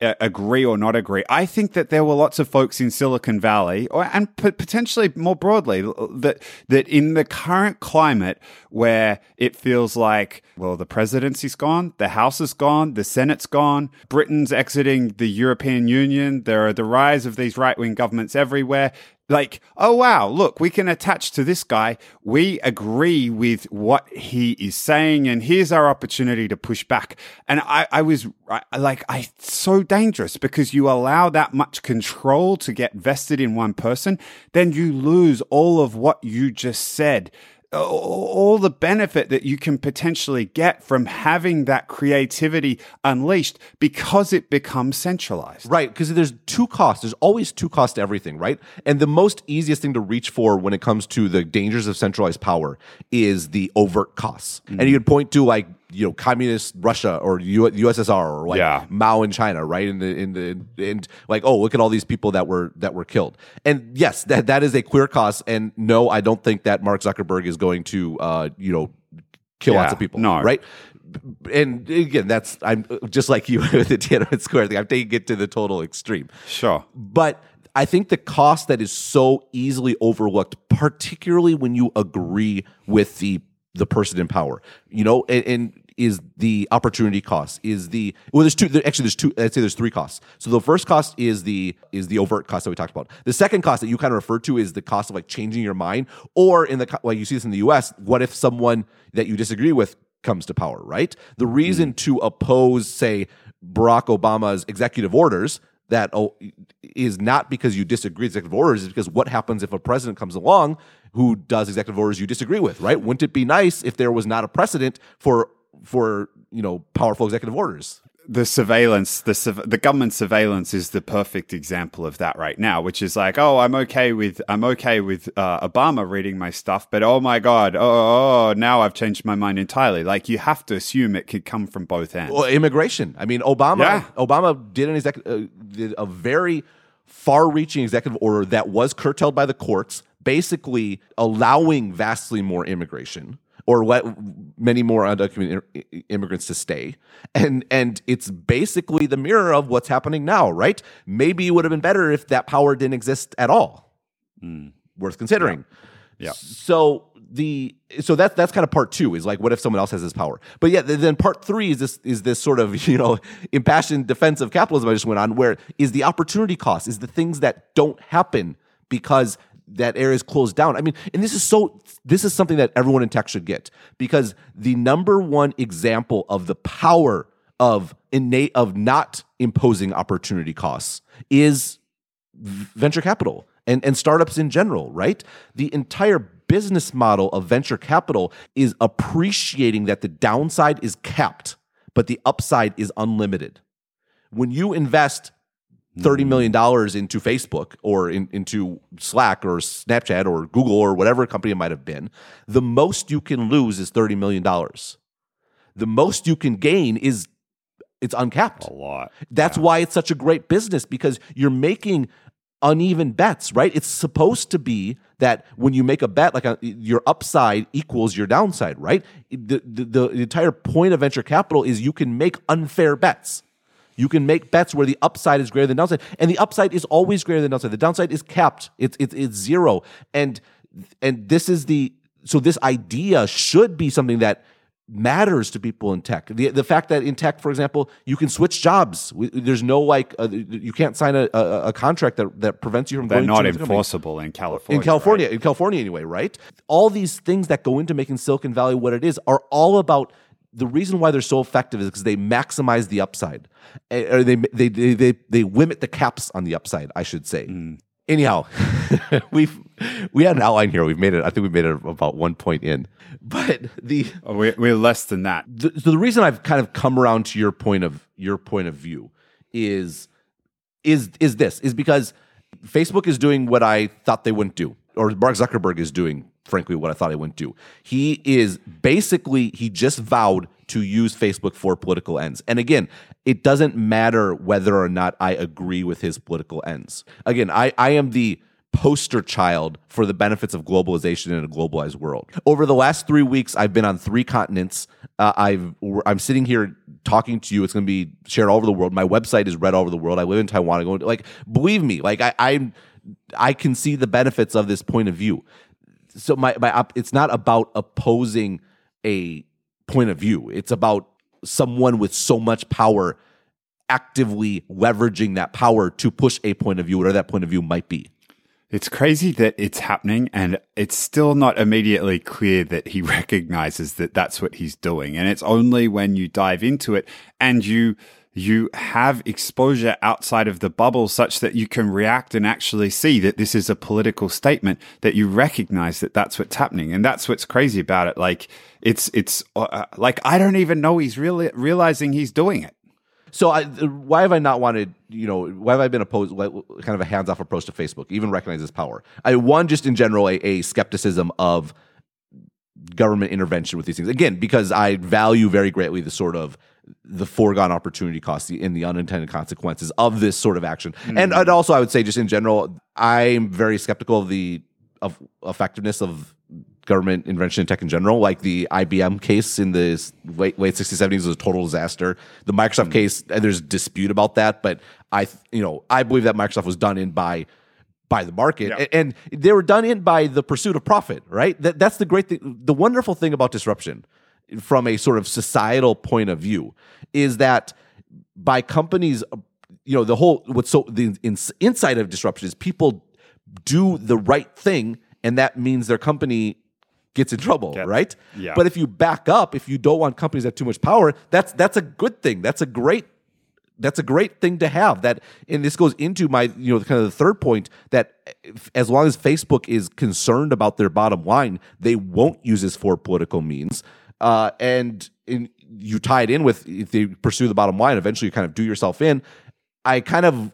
agree or not agree. I think that there were lots of folks in Silicon Valley, and potentially more broadly, that in the current climate where it feels like, well, the presidency's gone, the House is gone, the Senate's gone, Britain's exiting the European Union, there are the rise of these right-wing governments everywhere. Like, oh, wow, look, we can attach to this guy. We agree with what he is saying, and here's our opportunity to push back. And I was so dangerous, because you allow that much control to get vested in one person, then you lose all of what you just said, all the benefit that you can potentially get from having that creativity unleashed, because it becomes centralized. Right, because there's two costs. There's always two costs to everything, right? And the most easiest thing to reach for when it comes to the dangers of centralized power is the overt costs. Mm-hmm. And you could point to, like, you know, communist Russia or USSR or Mao in China, right? And look at all these people that were killed. And yes, that is a clear cost. And no, I don't think that Mark Zuckerberg is going to kill lots of people, right? And again, I'm just like you with the Tiananmen Square thing. I'm taking it to the total extreme. Sure, but I think the cost that is so easily overlooked, particularly when you agree with the person in power, you know, and is the opportunity cost, there's three costs. So the first cost is the overt cost that we talked about. The second cost that you kind of referred to is the cost of, like, changing your mind, or you see this in the US, what if someone that you disagree with comes to power, right? The reason to oppose, say, Barack Obama's executive orders is not because you disagree with executive orders, it's because what happens if a president comes along who does executive orders you disagree with, right? Wouldn't it be nice if there was not a precedent for powerful executive orders? The government surveillance is the perfect example of that right now, which is like, oh, I'm okay with Obama reading my stuff, but oh my God, now I've changed my mind entirely. Like, you have to assume it could come from both ends. Well, immigration. I mean, Obama did a very far-reaching executive order that was curtailed by the courts, basically allowing vastly more immigration, or let many more undocumented immigrants to stay. And it's basically the mirror of what's happening now, right? Maybe it would have been better if that power didn't exist at all. Mm. Worth considering. Yeah. So that's kind of part two, is like, what if someone else has this power? But yeah, then part three is this sort of, impassioned defense of capitalism I just went on, where is the opportunity cost, is the things that don't happen because that area is closed down. I mean, and this is something that everyone in tech should get, because the number one example of the power of not imposing opportunity costs is venture capital and startups in general, right? The entire business model of venture capital is appreciating that the downside is capped, but the upside is unlimited. When you invest $30 million into Facebook or into Slack or Snapchat or Google or whatever company it might have been, the most you can lose is $30 million. The most you can gain is, it's uncapped. A lot. That's why it's such a great business, because you're making uneven bets, right? It's supposed to be that when you make a bet, your upside equals your downside, right? The entire point of venture capital is you can make unfair bets. You can make bets where the upside is greater than downside, and the upside is always greater than downside. The downside is capped; it's zero. And this is this idea should be something that matters to people in tech. The fact that in tech, for example, you can switch jobs. There's no you can't sign a contract that prevents you from going to another company. They're not enforceable in California. In California anyway, right? All these things that go into making Silicon Valley what it is are all about. The reason why they're so effective is because they maximize the upside, or they limit the caps on the upside, I should say. Mm. Anyhow, we had an outline here. We've made it. I think we made it about 1 point in, but we're less than that. So the reason I've kind of come around to your point of view is because Facebook is doing what I thought they wouldn't do, or Mark Zuckerberg is doing. Frankly, what I thought I wouldn't do. He just vowed to use Facebook for political ends. And again, it doesn't matter whether or not I agree with his political ends. Again, I am the poster child for the benefits of globalization in a globalized world. Over the last 3 weeks, I've been on 3 continents. I'm sitting here talking to you. It's going to be shared all over the world. My website is read all over the world. I live in Taiwan. I go into, believe me, I can see the benefits of this point of view. So it's not about opposing a point of view. It's about someone with so much power actively leveraging that power to push a point of view, whatever that point of view might be. It's crazy that it's happening, and it's still not immediately clear that he recognizes that that's what he's doing. And it's only when you dive into it and you have exposure outside of the bubble such that you can react and actually see that this is a political statement, that you recognize that that's what's happening. And that's what's crazy about it. Like, it's I don't even know he's really realizing he's doing it. So why have I not wanted, why have I been opposed, kind of a hands-off approach to Facebook, even recognize this power? One, just in general, a skepticism of government intervention with these things. Again, because I value very greatly the sort of the foregone opportunity costs and the unintended consequences of this sort of action. Mm. And also, I would say, just in general, I'm very skeptical of the effectiveness of government intervention in tech in general. Like, the IBM case in the late 60s, 70s was a total disaster. The Microsoft case, and there's dispute about that, but I believe that Microsoft was done in by the market. Yep. And they were done in by the pursuit of profit, right? That's the great thing. The wonderful thing about disruption from a sort of societal point of view is that by companies, the insight of disruption is people do the right thing, and that means their company gets in trouble, right? Yeah. But if you back up, if you don't want companies that have too much power, that's a good thing. That's a great thing to have. That, and this goes into my, kind of the third point, that as long as Facebook is concerned about their bottom line, they won't use this for political means. And you tie it in with, if they pursue the bottom line, eventually you kind of do yourself in. I kind of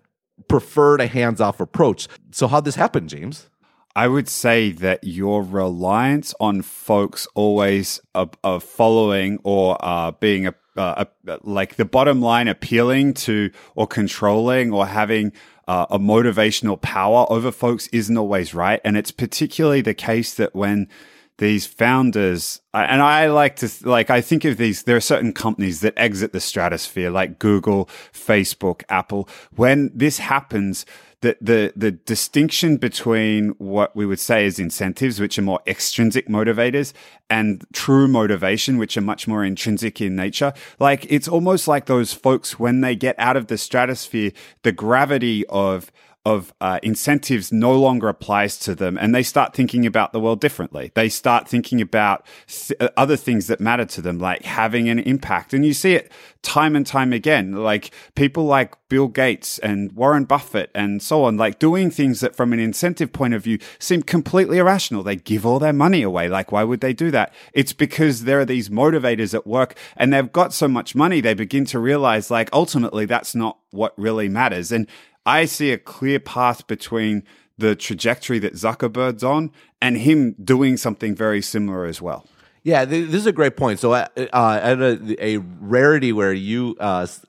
preferred a hands-off approach. So how'd this happen, James? I would say that your reliance on folks always following or being like the bottom line, appealing to or controlling or having a motivational power over folks isn't always right. And it's particularly the case that when these founders, and I like to, like, I think of these, there are certain companies that exit the stratosphere, like Google, Facebook, Apple. When this happens, the distinction between what we would say is incentives, which are more extrinsic motivators, and true motivation, which are much more intrinsic in nature, like, it's almost like those folks, when they get out of the stratosphere, the gravity of incentives no longer applies to them, and they start thinking about the world differently. They start thinking about other things that matter to them, like having an impact. And you see it time and time again, like people like Bill Gates and Warren Buffett and so on, like doing things that from an incentive point of view seem completely irrational. They give all their money away. Like, why would they do that? It's because there are these motivators at work, and they've got so much money, they begin to realize, like, ultimately that's not what really matters. And I see a clear path between the trajectory that Zuckerberg's on and him doing something very similar as well. Yeah, this is a great point. So at a rarity where you,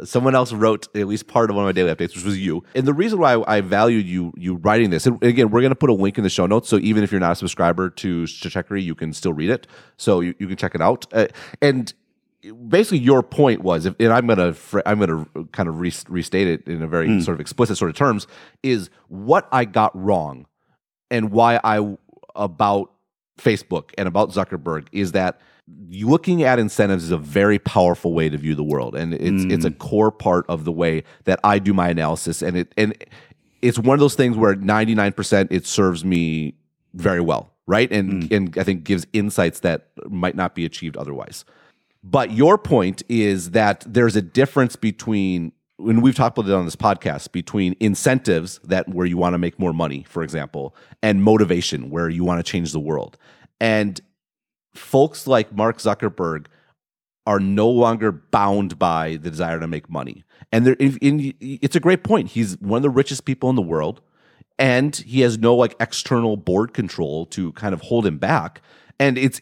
someone else wrote at least part of one of my daily updates, which was you. And the reason why I valued you writing this, and again, we're going to put a link in the show notes, so even if you're not a subscriber to Stratechery, you can still read it. So you can check it out. And basically, your point was, and I'm gonna kind of restate it in a very sort of explicit sort of terms, is what I got wrong, and why I about Facebook and about Zuckerberg is that looking at incentives is a very powerful way to view the world, and it's a core part of the way that I do my analysis, and it's one of those things where 99% it serves me very well, right, and I think gives insights that might not be achieved otherwise. But your point is that there's a difference between, and we've talked about it on this podcast, between incentives that where you want to make more money, for example, and motivation where you want to change the world. And folks like Mark Zuckerberg are no longer bound by the desire to make money. And it's a great point. He's one of the richest people in the world, and he has no like external board control to kind of hold him back. And if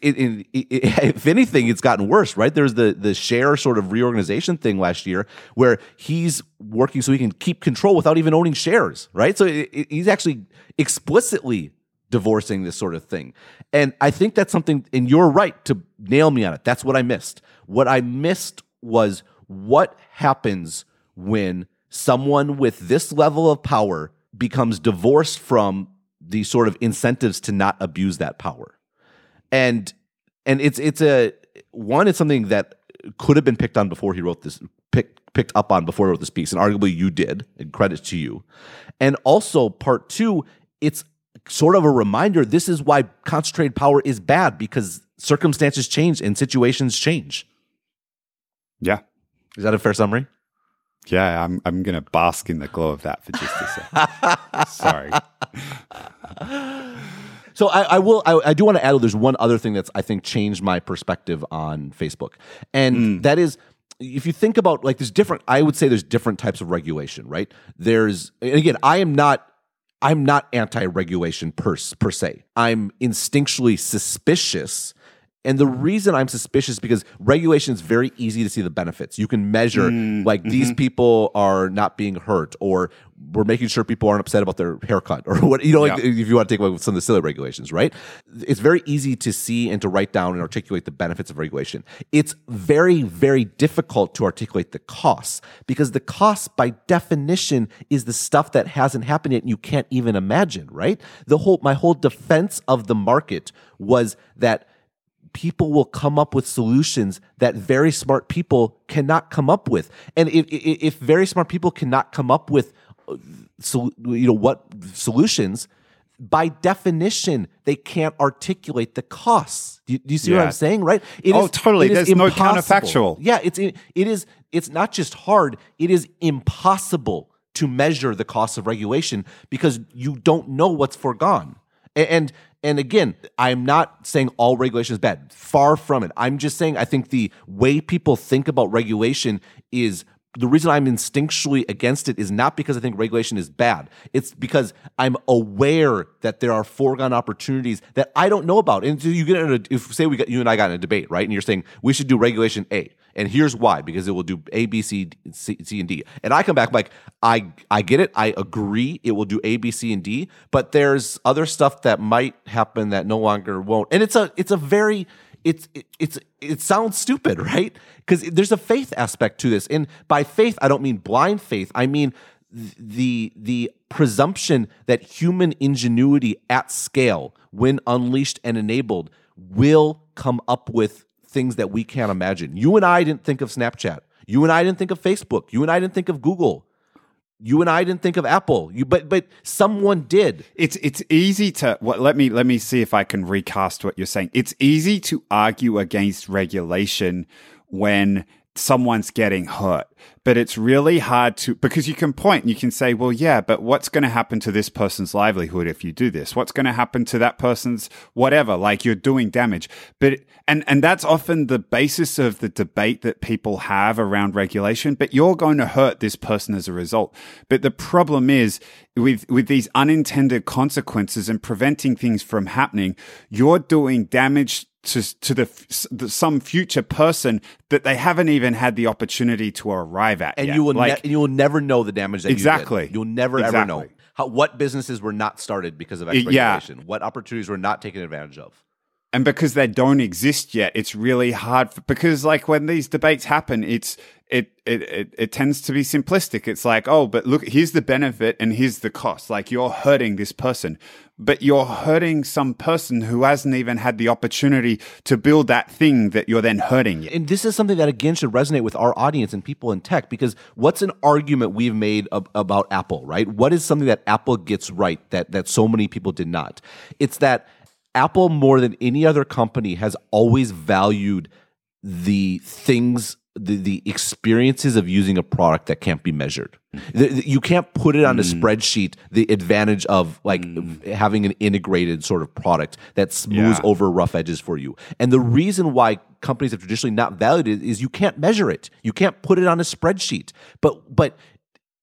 anything, it's gotten worse, right? There's the share sort of reorganization thing last year where he's working so he can keep control without even owning shares, right? So he's actually explicitly divorcing this sort of thing. And I think that's something, and you're right to nail me on it. That's what I missed. What I missed was what happens when someone with this level of power becomes divorced from the sort of incentives to not abuse that power. And it's something that could have been picked up on before he wrote this piece, and arguably you did, and credit to you. And also part two, it's sort of a reminder this is why concentrated power is bad, because circumstances change and situations change. Yeah. Is that a fair summary? Yeah, I'm gonna bask in the glow of that for just a second. Sorry. So I do want to add, there's one other thing that's, I think, changed my perspective on Facebook. And that is, if you think about, like, I would say there's different types of regulation, right? And again, I'm not anti-regulation per se. I'm instinctually suspicious. And the reason I'm suspicious is because regulation is very easy to see the benefits. You can measure, these people are not being hurt, or we're making sure people aren't upset about their haircut, or what, if you want to take away some of the silly regulations, right? It's very easy to see and to write down and articulate the benefits of regulation. It's very, very difficult to articulate the costs, because the costs, by definition, is the stuff that hasn't happened yet and you can't even imagine, right? My whole defense of the market was that people will come up with solutions that very smart people cannot come up with. And if very smart people cannot come up with solutions, by definition, they can't articulate the costs. Do you see what I'm saying, right? Totally. There's impossible. No counterfactual. Yeah, it's not just hard, it is impossible to measure the cost of regulation because you don't know what's foregone. And And again, I'm not saying all regulation is bad. Far from it. I'm just saying I think the way people think about regulation is the reason I'm instinctually against it is not because I think regulation is bad. It's because I'm aware that there are foregone opportunities that I don't know about. And so you get in you and I got in a debate, right? And you're saying we should do regulation A, and here's why, because it will do A, B, C, and D. And I come back like I get it, I agree, it will do A, B, C, and D. But there's other stuff that might happen that no longer won't. And it sounds stupid, right? Because there's a faith aspect to this, and by faith I don't mean blind faith. I mean the presumption that human ingenuity at scale, when unleashed and enabled, will come up with things that we can't imagine. You and I didn't think of Snapchat. You and I didn't think of Facebook. You and I didn't think of Google. You and I didn't think of Apple. But someone did. It's easy to let me see if I can recast what you're saying. It's easy to argue against regulation when someone's getting hurt, but it's really hard to, because you can point and you can say, well, yeah, but what's going to happen to this person's livelihood if you do this? What's going to happen to that person's whatever? Like, you're doing damage. But and that's often the basis of the debate that people have around regulation, but you're going to hurt this person as a result. But the problem is with these unintended consequences and preventing things from happening, you're doing damage to some future person that they haven't even had the opportunity to arrive at, and yet. You will never know the damage that you did. You'll never ever know what businesses were not started because of regulation, what opportunities were not taken advantage of. And because they don't exist yet, it's really hard because like when these debates happen, it tends to be simplistic. It's like, oh, but look, here's the benefit and here's the cost. Like, you're hurting this person, but you're hurting some person who hasn't even had the opportunity to build that thing that you're then hurting. And this is something that, again, should resonate with our audience and people in tech, because what's an argument we've made about Apple, right? What is something that Apple gets right that so many people did not? It's that Apple, more than any other company, has always valued the things, the experiences of using a product that can't be measured. You can't put it on a spreadsheet, the advantage of having an integrated sort of product that smooths over rough edges for you. And the reason why companies have traditionally not valued it is you can't measure it. You can't put it on a spreadsheet. But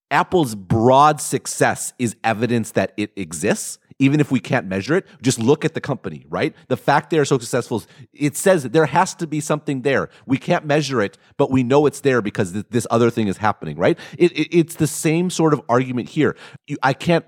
Apple's broad success is evidence that it exists. Even if we can't measure it, just look at the company, right? The fact they are so successful, it says that there has to be something there. We can't measure it, but we know it's there because this other thing is happening, right? It's the same sort of argument here. I can't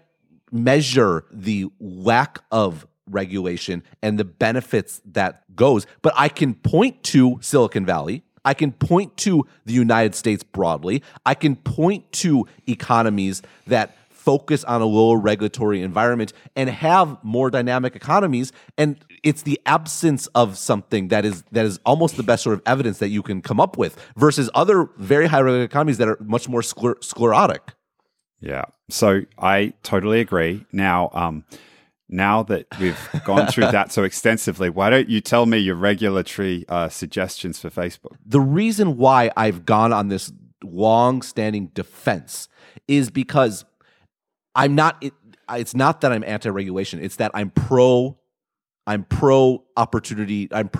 measure the lack of regulation and the benefits that goes, but I can point to Silicon Valley. I can point to the United States broadly. I can point to economies that focus on a lower regulatory environment and have more dynamic economies. And it's the absence of something that is almost the best sort of evidence that you can come up with versus other very high regulated economies that are much more sclerotic. Yeah. So I totally agree. Now that we've gone through that so extensively, why don't you tell me your regulatory suggestions for Facebook? The reason why I've gone on this long-standing defense is because it's not that I'm anti-regulation. It's that I'm pro opportunity benefit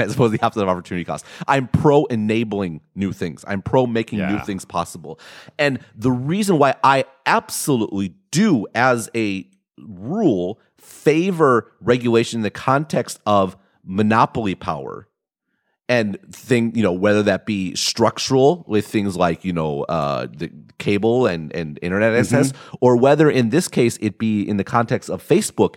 as opposed to the opposite of opportunity cost. I'm pro enabling new things. I'm pro making new things possible. And the reason why I absolutely do, as a rule, favor regulation in the context of monopoly power. And whether that be structural with things like, the cable and internet access, or whether in this case it be in the context of Facebook,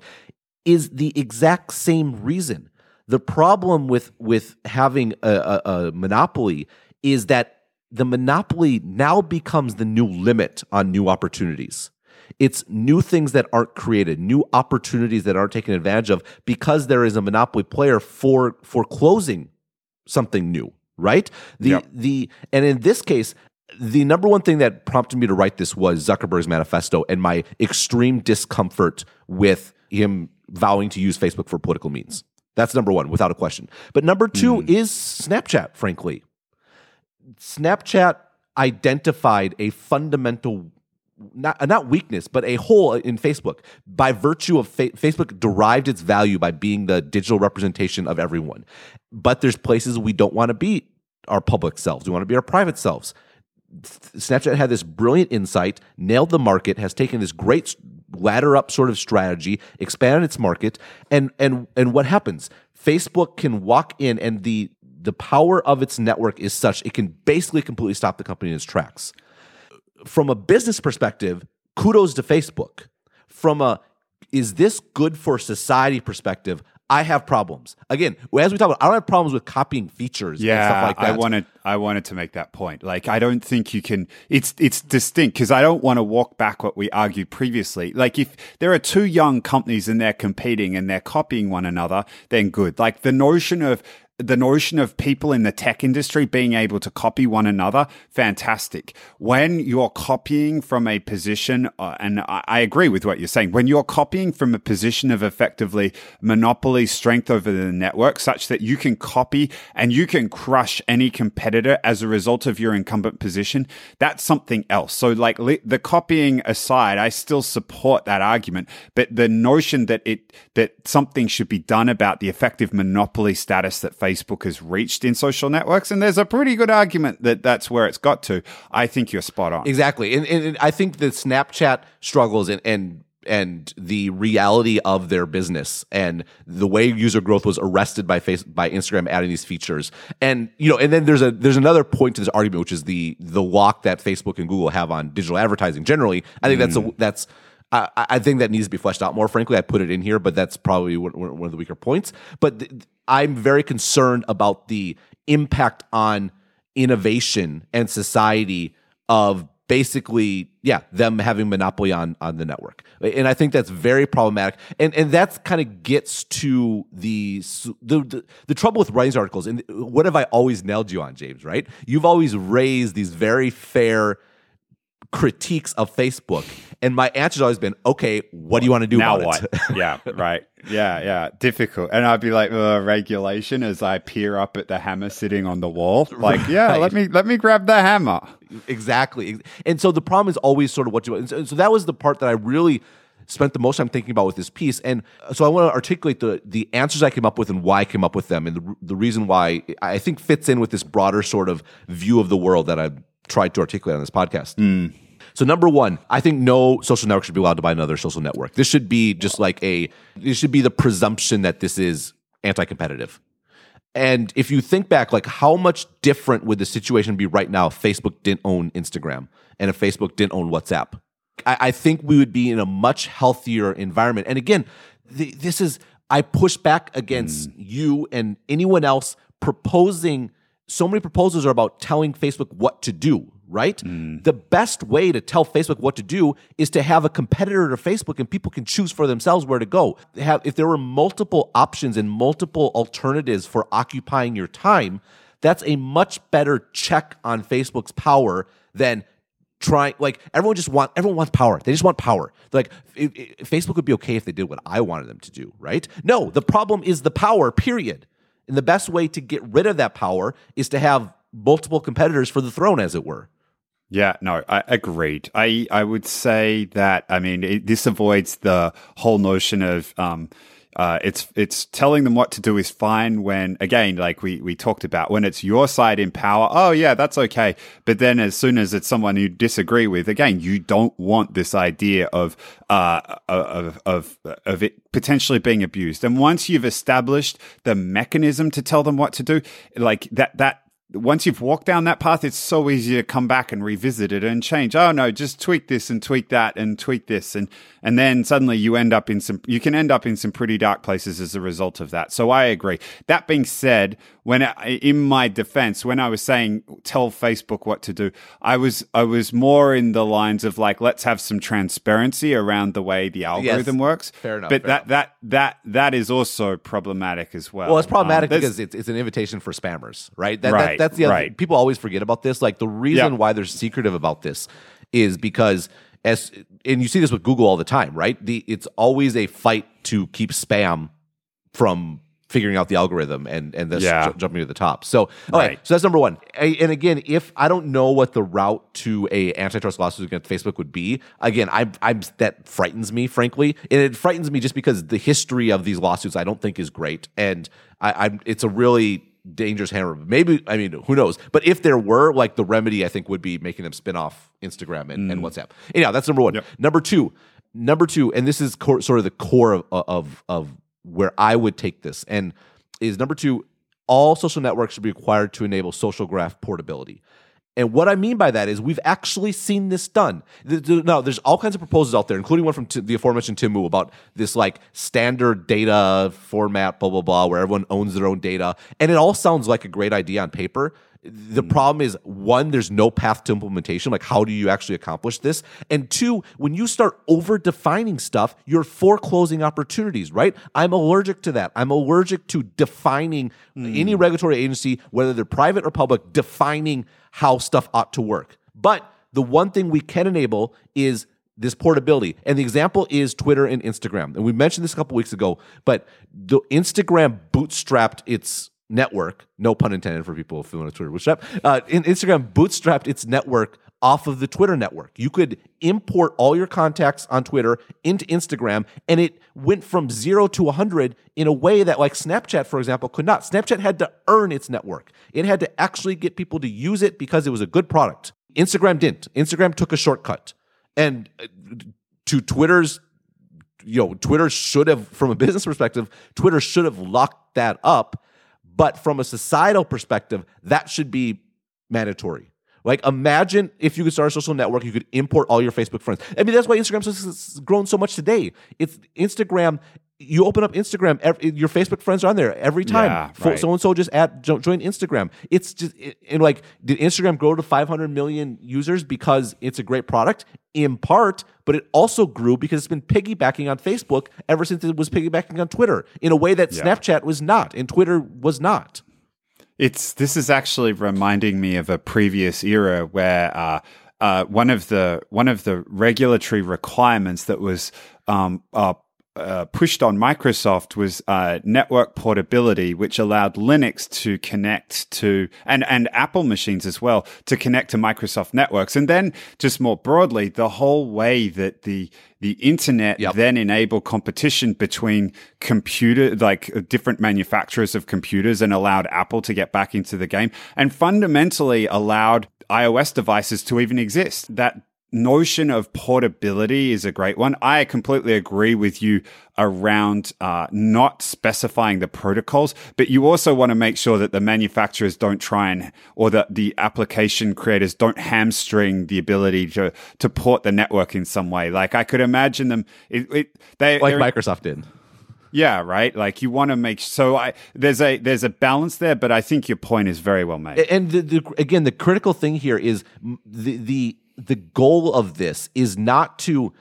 is the exact same reason. The problem with having a monopoly is that the monopoly now becomes the new limit on new opportunities. It's new things that aren't created, new opportunities that aren't taken advantage of because there is a monopoly player foreclosing something new, right? And in this case, the number one thing that prompted me to write this was Zuckerberg's manifesto and my extreme discomfort with him vowing to use Facebook for political means. That's number one, without a question. But number two is Snapchat, frankly. Snapchat identified a fundamental not weakness, but a hole in Facebook by virtue of Facebook derived its value by being the digital representation of everyone. But there's places we don't want to be our public selves. We want to be our private selves. Snapchat had this brilliant insight, nailed the market, has taken this great ladder up sort of strategy, expanded its market, and what happens? Facebook can walk in, and the power of its network is such it can basically completely stop the company in its tracks. From a business perspective, kudos to Facebook. From a is this good for society perspective, I have problems. Again, as we talk about, I don't have problems with copying features and stuff like that. I wanted to make that point. Like, I don't think you can... It's distinct because I don't want to walk back what we argued previously. Like, if there are two young companies and they're competing and they're copying one another, then good. Like, the notion of people in the tech industry being able to copy one another, fantastic. When you're copying from a position, and I agree with what you're saying, when you're copying from a position of effectively monopoly strength over the network, such that you can copy and you can crush any competitor as a result of your incumbent position, that's something else. So like the copying aside, I still support that argument, but the notion that something should be done about the effective monopoly status that Facebook has reached in social networks, and there's a pretty good argument that that's where it's got to. I think you're spot on. Exactly. And I think the Snapchat struggles and the reality of their business and the way user growth was arrested by Instagram adding these features. And and then there's another point to this argument, which is the lock that Facebook and Google have on digital advertising generally. I think I think that needs to be fleshed out more. Frankly, I put it in here, but that's probably one of the weaker points. But I'm very concerned about the impact on innovation and society of basically, them having monopoly on the network. And I think that's very problematic. And that's kind of gets to the trouble with writing articles. And what have I always nailed you on, James, right? You've always raised these very fair critiques of Facebook, and my answer's always been, okay, what do you want to do now about it? Yeah, right. Yeah, difficult. And I'd be like, regulation, as I peer up at the hammer sitting on the wall. Like, right. Yeah, let me grab the hammer. Exactly. And so the problem is always sort of what you want. And so that was the part that I really spent the most time thinking about with this piece. And so I want to articulate the answers I came up with and why I came up with them, and the reason why I think fits in with this broader sort of view of the world that I've tried to articulate on this podcast. So number one, I think no social network should be allowed to buy another social network. This should be just like this should be the presumption that this is anti-competitive. And if you think back, like how much different would the situation be right now if Facebook didn't own Instagram and if Facebook didn't own WhatsApp? I think we would be in a much healthier environment. And again, I push back against you and anyone else proposing. So many proposals are about telling Facebook what to do, right? The best way to tell Facebook what to do is to have a competitor to Facebook, and people can choose for themselves where to go. If there were multiple options and multiple alternatives for occupying your time, that's a much better check on Facebook's power than trying. Like everyone wants power. They just want power. Like Facebook would be okay if they did what I wanted them to do, right? No, the problem is the power, period. And the best way to get rid of that power is to have multiple competitors for the throne, as it were. Yeah, no, I agreed. I would say that, I mean, this avoids the whole notion of it's telling them what to do is fine when, again, like we talked about, when it's your side in power, oh yeah, that's okay. But then as soon as it's someone you disagree with, again, you don't want this idea of it potentially being abused. And once you've established the mechanism to tell them what to do, like that once you've walked down that path, it's so easy to come back and revisit it and change. Oh no, just tweak this and tweak that and tweak this. And then suddenly you can end up in some pretty dark places as a result of that. So I agree. That being said, in my defense, when I was saying tell Facebook what to do, I was more in the lines of like, let's have some transparency around the way the algorithm works. Fair enough. But that is also problematic as well. Well, it's problematic because it's an invitation for spammers, right? That's the other thing. People always forget about this. Like the reason why they're secretive about this is because and you see this with Google all the time, right? It's always a fight to keep spam from figuring out the algorithm and this jumping to the top. So, so that's number one. And again, if I don't know what the route to a antitrust lawsuit against Facebook would be, again, I'm that frightens me, frankly. And it frightens me just because the history of these lawsuits I don't think is great. And it's a really dangerous hammer. Maybe, I mean, who knows? But if there were, like, the remedy, I think, would be making them spin off Instagram and WhatsApp. Anyhow, that's number one. Yep. Number two, and this is sort of the core of where I would take this, and is number two, all social networks should be required to enable social graph portability. And what I mean by that is we've actually seen this done. Now, there's all kinds of proposals out there, including one from the aforementioned Tim Wu about this like standard data format, blah, blah, blah, where everyone owns their own data. And it all sounds like a great idea on paper. The problem is, one, there's no path to implementation. Like, how do you actually accomplish this? And two, when you start over-defining stuff, you're foreclosing opportunities, right? I'm allergic to that. I'm allergic to defining any regulatory agency, whether they're private or public, defining how stuff ought to work. But the one thing we can enable is this portability. And the example is Twitter and Instagram. And we mentioned this a couple weeks ago, but the Instagram bootstrapped its network, no pun intended for people who want to Twitter bootstrap. Instagram bootstrapped its network off of the Twitter network. You could import all your contacts on Twitter into Instagram, and it went from 0 to 100 in a way that, like, Snapchat, for example, could not. Snapchat had to earn its network. It had to actually get people to use it because it was a good product. Instagram didn't. Instagram took a shortcut, and to Twitter's, Twitter should have, from a business perspective, Twitter should have locked that up. But from a societal perspective, that should be mandatory. Like, imagine if you could start a social network, you could import all your Facebook friends. I mean, that's why Instagram's grown so much today. It's Instagram. You open up Instagram, your Facebook friends are on there every time. Yeah, right. So-and-so just joined Instagram. It's just, did Instagram grow to 500 million users because it's a great product? In part, but it also grew because it's been piggybacking on Facebook ever since it was piggybacking on Twitter in a way that Snapchat was not and Twitter was not. This is actually reminding me of a previous era where one of the regulatory requirements that was pushed on Microsoft was network portability, which allowed Linux to connect to and Apple machines as well to connect to Microsoft networks. And then just more broadly, the whole way that the internet then enabled competition between different manufacturers of computers and allowed Apple to get back into the game and fundamentally allowed iOS devices to even exist. That notion of portability is a great one. I completely agree with you around not specifying the protocols, but you also want to make sure that the manufacturers don't try and, or that the application creators don't hamstring the ability to port the network in some way. Like, I could imagine them, like Microsoft did. Yeah, right. Like, you want to make there's a balance there, but I think your point is very well made. And the critical thing here is the goal of this is not to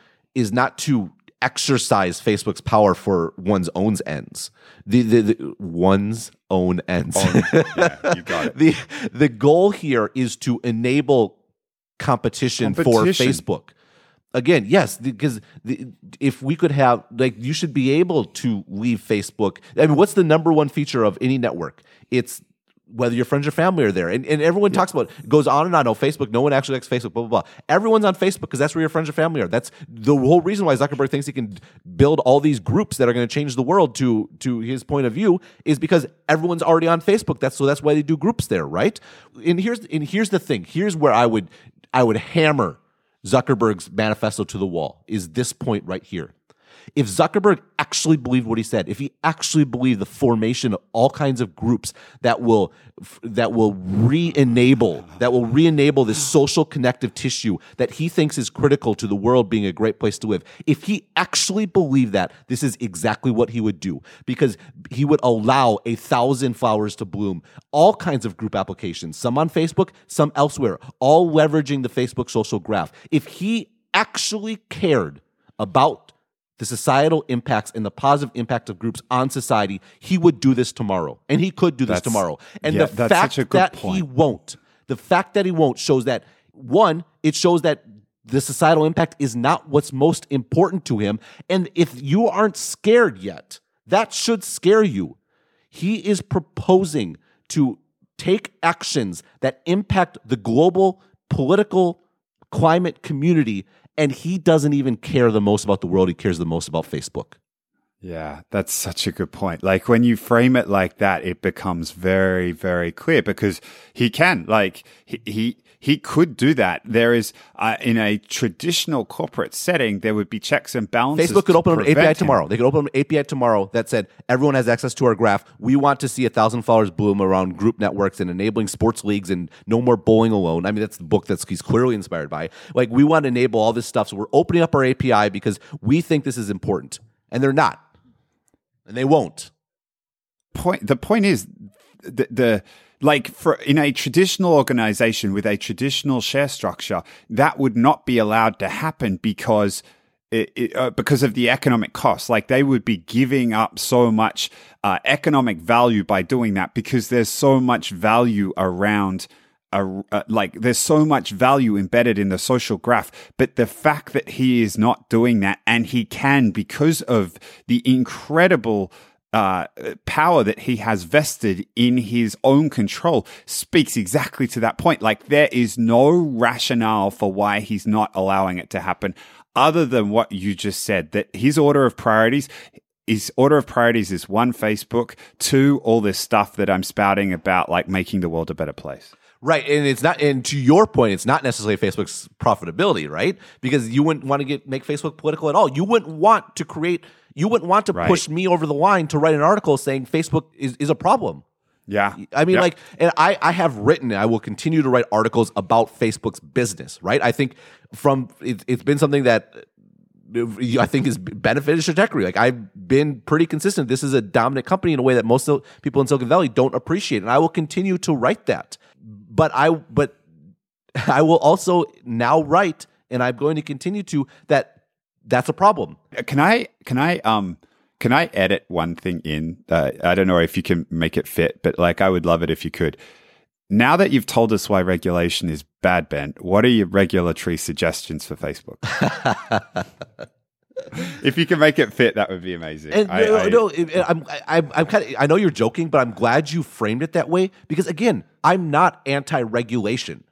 exercise Facebook's power for one's own ends. The one's own ends. You got it. The goal here is to enable competition. For Facebook. Again, yes, because if we could have, like, you should be able to leave Facebook. I mean, what's the number one feature of any network? It's whether your friends or family are there. And everyone talks about it. It goes on and on. Oh, Facebook, no one actually likes Facebook, blah, blah, blah. Everyone's on Facebook because that's where your friends or family are. That's the whole reason why Zuckerberg thinks he can build all these groups that are going to change the world, to his point of view, is because everyone's already on Facebook. That's why they do groups there, right? And here's the thing. Here's where I would hammer Zuckerberg's manifesto to the wall, is this point right here. If Zuckerberg actually believed what he said, if he actually believed the formation of all kinds of groups that will re-enable this social connective tissue that he thinks is critical to the world being a great place to live, if he actually believed that, this is exactly what he would do, because he would allow 1,000 flowers to bloom, all kinds of group applications, some on Facebook, some elsewhere, all leveraging the Facebook social graph. If he actually cared about the societal impacts and the positive impact of groups on society, he would do this tomorrow. And he could do this tomorrow. And the fact that he won't, shows that, one, it shows that the societal impact is not what's most important to him. And if you aren't scared yet, that should scare you. He is proposing to take actions that impact the global political climate community, and he doesn't even care the most about the world. He cares the most about Facebook. Yeah, that's such a good point. Like, when you frame it like that, it becomes very, very clear, because he can, like, he could do that. There is, in a traditional corporate setting, there would be checks and balances. Facebook could open an API tomorrow. They could open an API tomorrow that said, everyone has access to our graph. We want to see 1,000 flowers bloom around group networks and enabling sports leagues and no more bowling alone. I mean, that's the book that he's clearly inspired by. Like, we want to enable all this stuff, so we're opening up our API because we think this is important. And they're not. And they won't. The point is, in a traditional organization with a traditional share structure, that would not be allowed to happen because of the economic costs. Like, they would be giving up so much economic value by doing that, because there's so much value around. There's so much value embedded in the social graph, but the fact that he is not doing that, and he can, because of the incredible power that he has vested in his own control, speaks exactly to that point. Like, there is no rationale for why he's not allowing it to happen, other than what you just said, that his order of priorities is 1, Facebook, 2, all this stuff that I'm spouting about, like making the world a better place. Right, and it's not. And to your point, it's not necessarily Facebook's profitability, right? Because you wouldn't want to make Facebook political at all. You wouldn't want to push me over the line to write an article saying Facebook is a problem. Yeah, I mean, and I have written, I will continue to write articles about Facebook's business. Right, I think it's been something that I think has benefited Stratechery. Like, I've been pretty consistent. This is a dominant company in a way that most people in Silicon Valley don't appreciate, and I will continue to write that. But I will also now write, and I'm going to continue to, that's a problem. Can I edit one thing in? I don't know if you can make it fit, but like, I would love it if you could. Now that you've told us why regulation is bad, Ben, what are your regulatory suggestions for Facebook? If you can make it fit, that would be amazing. And I know you're joking, but I'm glad you framed it that way, because again, I'm not anti-regulation.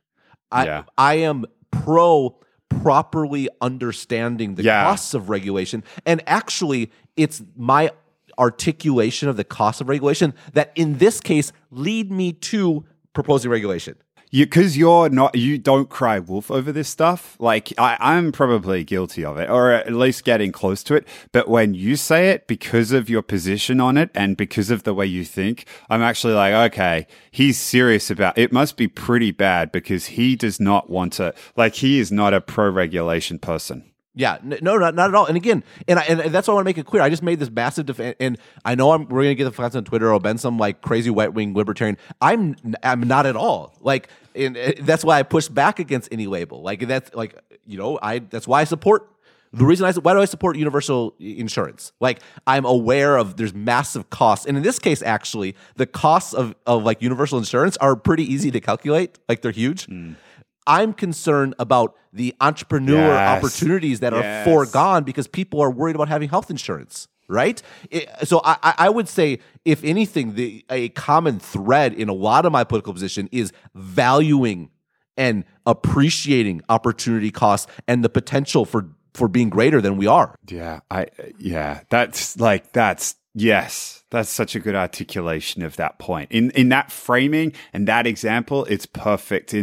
I am pro properly understanding the costs of regulation, and actually, it's my articulation of the cost of regulation that, in this case, lead me to proposing regulation. Because you don't cry wolf over this stuff. Like, I'm probably guilty of it, or at least getting close to it. But when you say it, because of your position on it and because of the way you think, I'm actually like, okay, he's serious about it. Must be pretty bad, because he does not want to. Like, he is not a pro-regulation person. Yeah, no, not at all. And again, and that's why I want to make it clear. I just made this massive defense, and I know we're going to get the facts on Twitter, or Ben some like crazy right wing libertarian. I'm not at all. Like, and that's why I push back against any label. Like, that's like, you know, that's why I support. The reason why do I support universal insurance? Like, I'm aware of there's massive costs. And in this case, actually, the costs of like universal insurance are pretty easy to calculate. Like, they're huge. Mm. I'm concerned about the entrepreneur opportunities that are foregone because people are worried about having health insurance, right? So I would say, if anything, a common thread in a lot of my political position is valuing and appreciating opportunity costs and the potential for being greater than we are. That's such a good articulation of that point. In that framing and that example, it's perfect.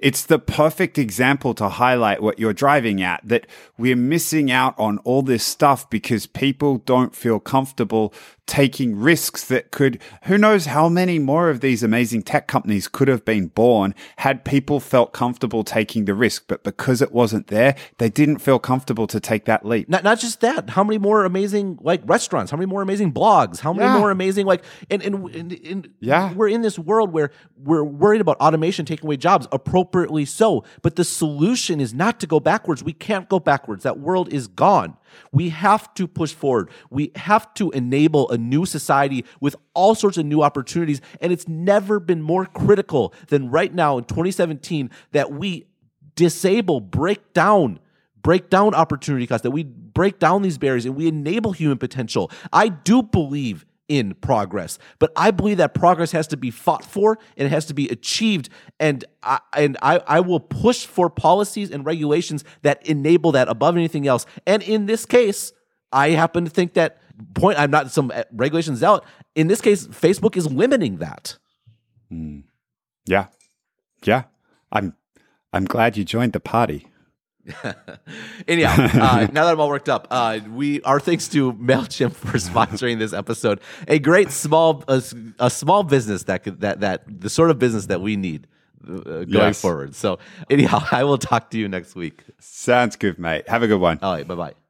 It's the perfect example to highlight what you're driving at, that we're missing out on all this stuff because people don't feel comfortable taking risks that could, who knows how many more of these amazing tech companies could have been born had people felt comfortable taking the risk. But because it wasn't there, they didn't feel comfortable to take that leap. Not just that, how many more amazing like restaurants, how many more amazing blogs, how many more amazing, like, and we're in this world where we're worried about automation taking away jobs, appropriately so, but the solution is not to go backwards. We can't go backwards. That world is gone. We have to push forward. We have to enable a new society with all sorts of new opportunities, and it's never been more critical than right now in 2017 that we disable, break down opportunity costs, that we break down these barriers and we enable human potential. I do believe in progress. But I believe that progress has to be fought for and it has to be achieved. And I will push for policies and regulations that enable that above anything else. And in this case, I happen to think that point. I'm not some regulation zealot. In this case, Facebook is limiting that. Mm. Yeah, yeah. I'm glad you joined the party. Anyhow, now that I'm all worked up, thanks to MailChimp for sponsoring this episode. A great small business that the sort of business that we need going forward. So anyhow, I will talk to you next week. Sounds good, mate. Have a good one. All right, bye-bye.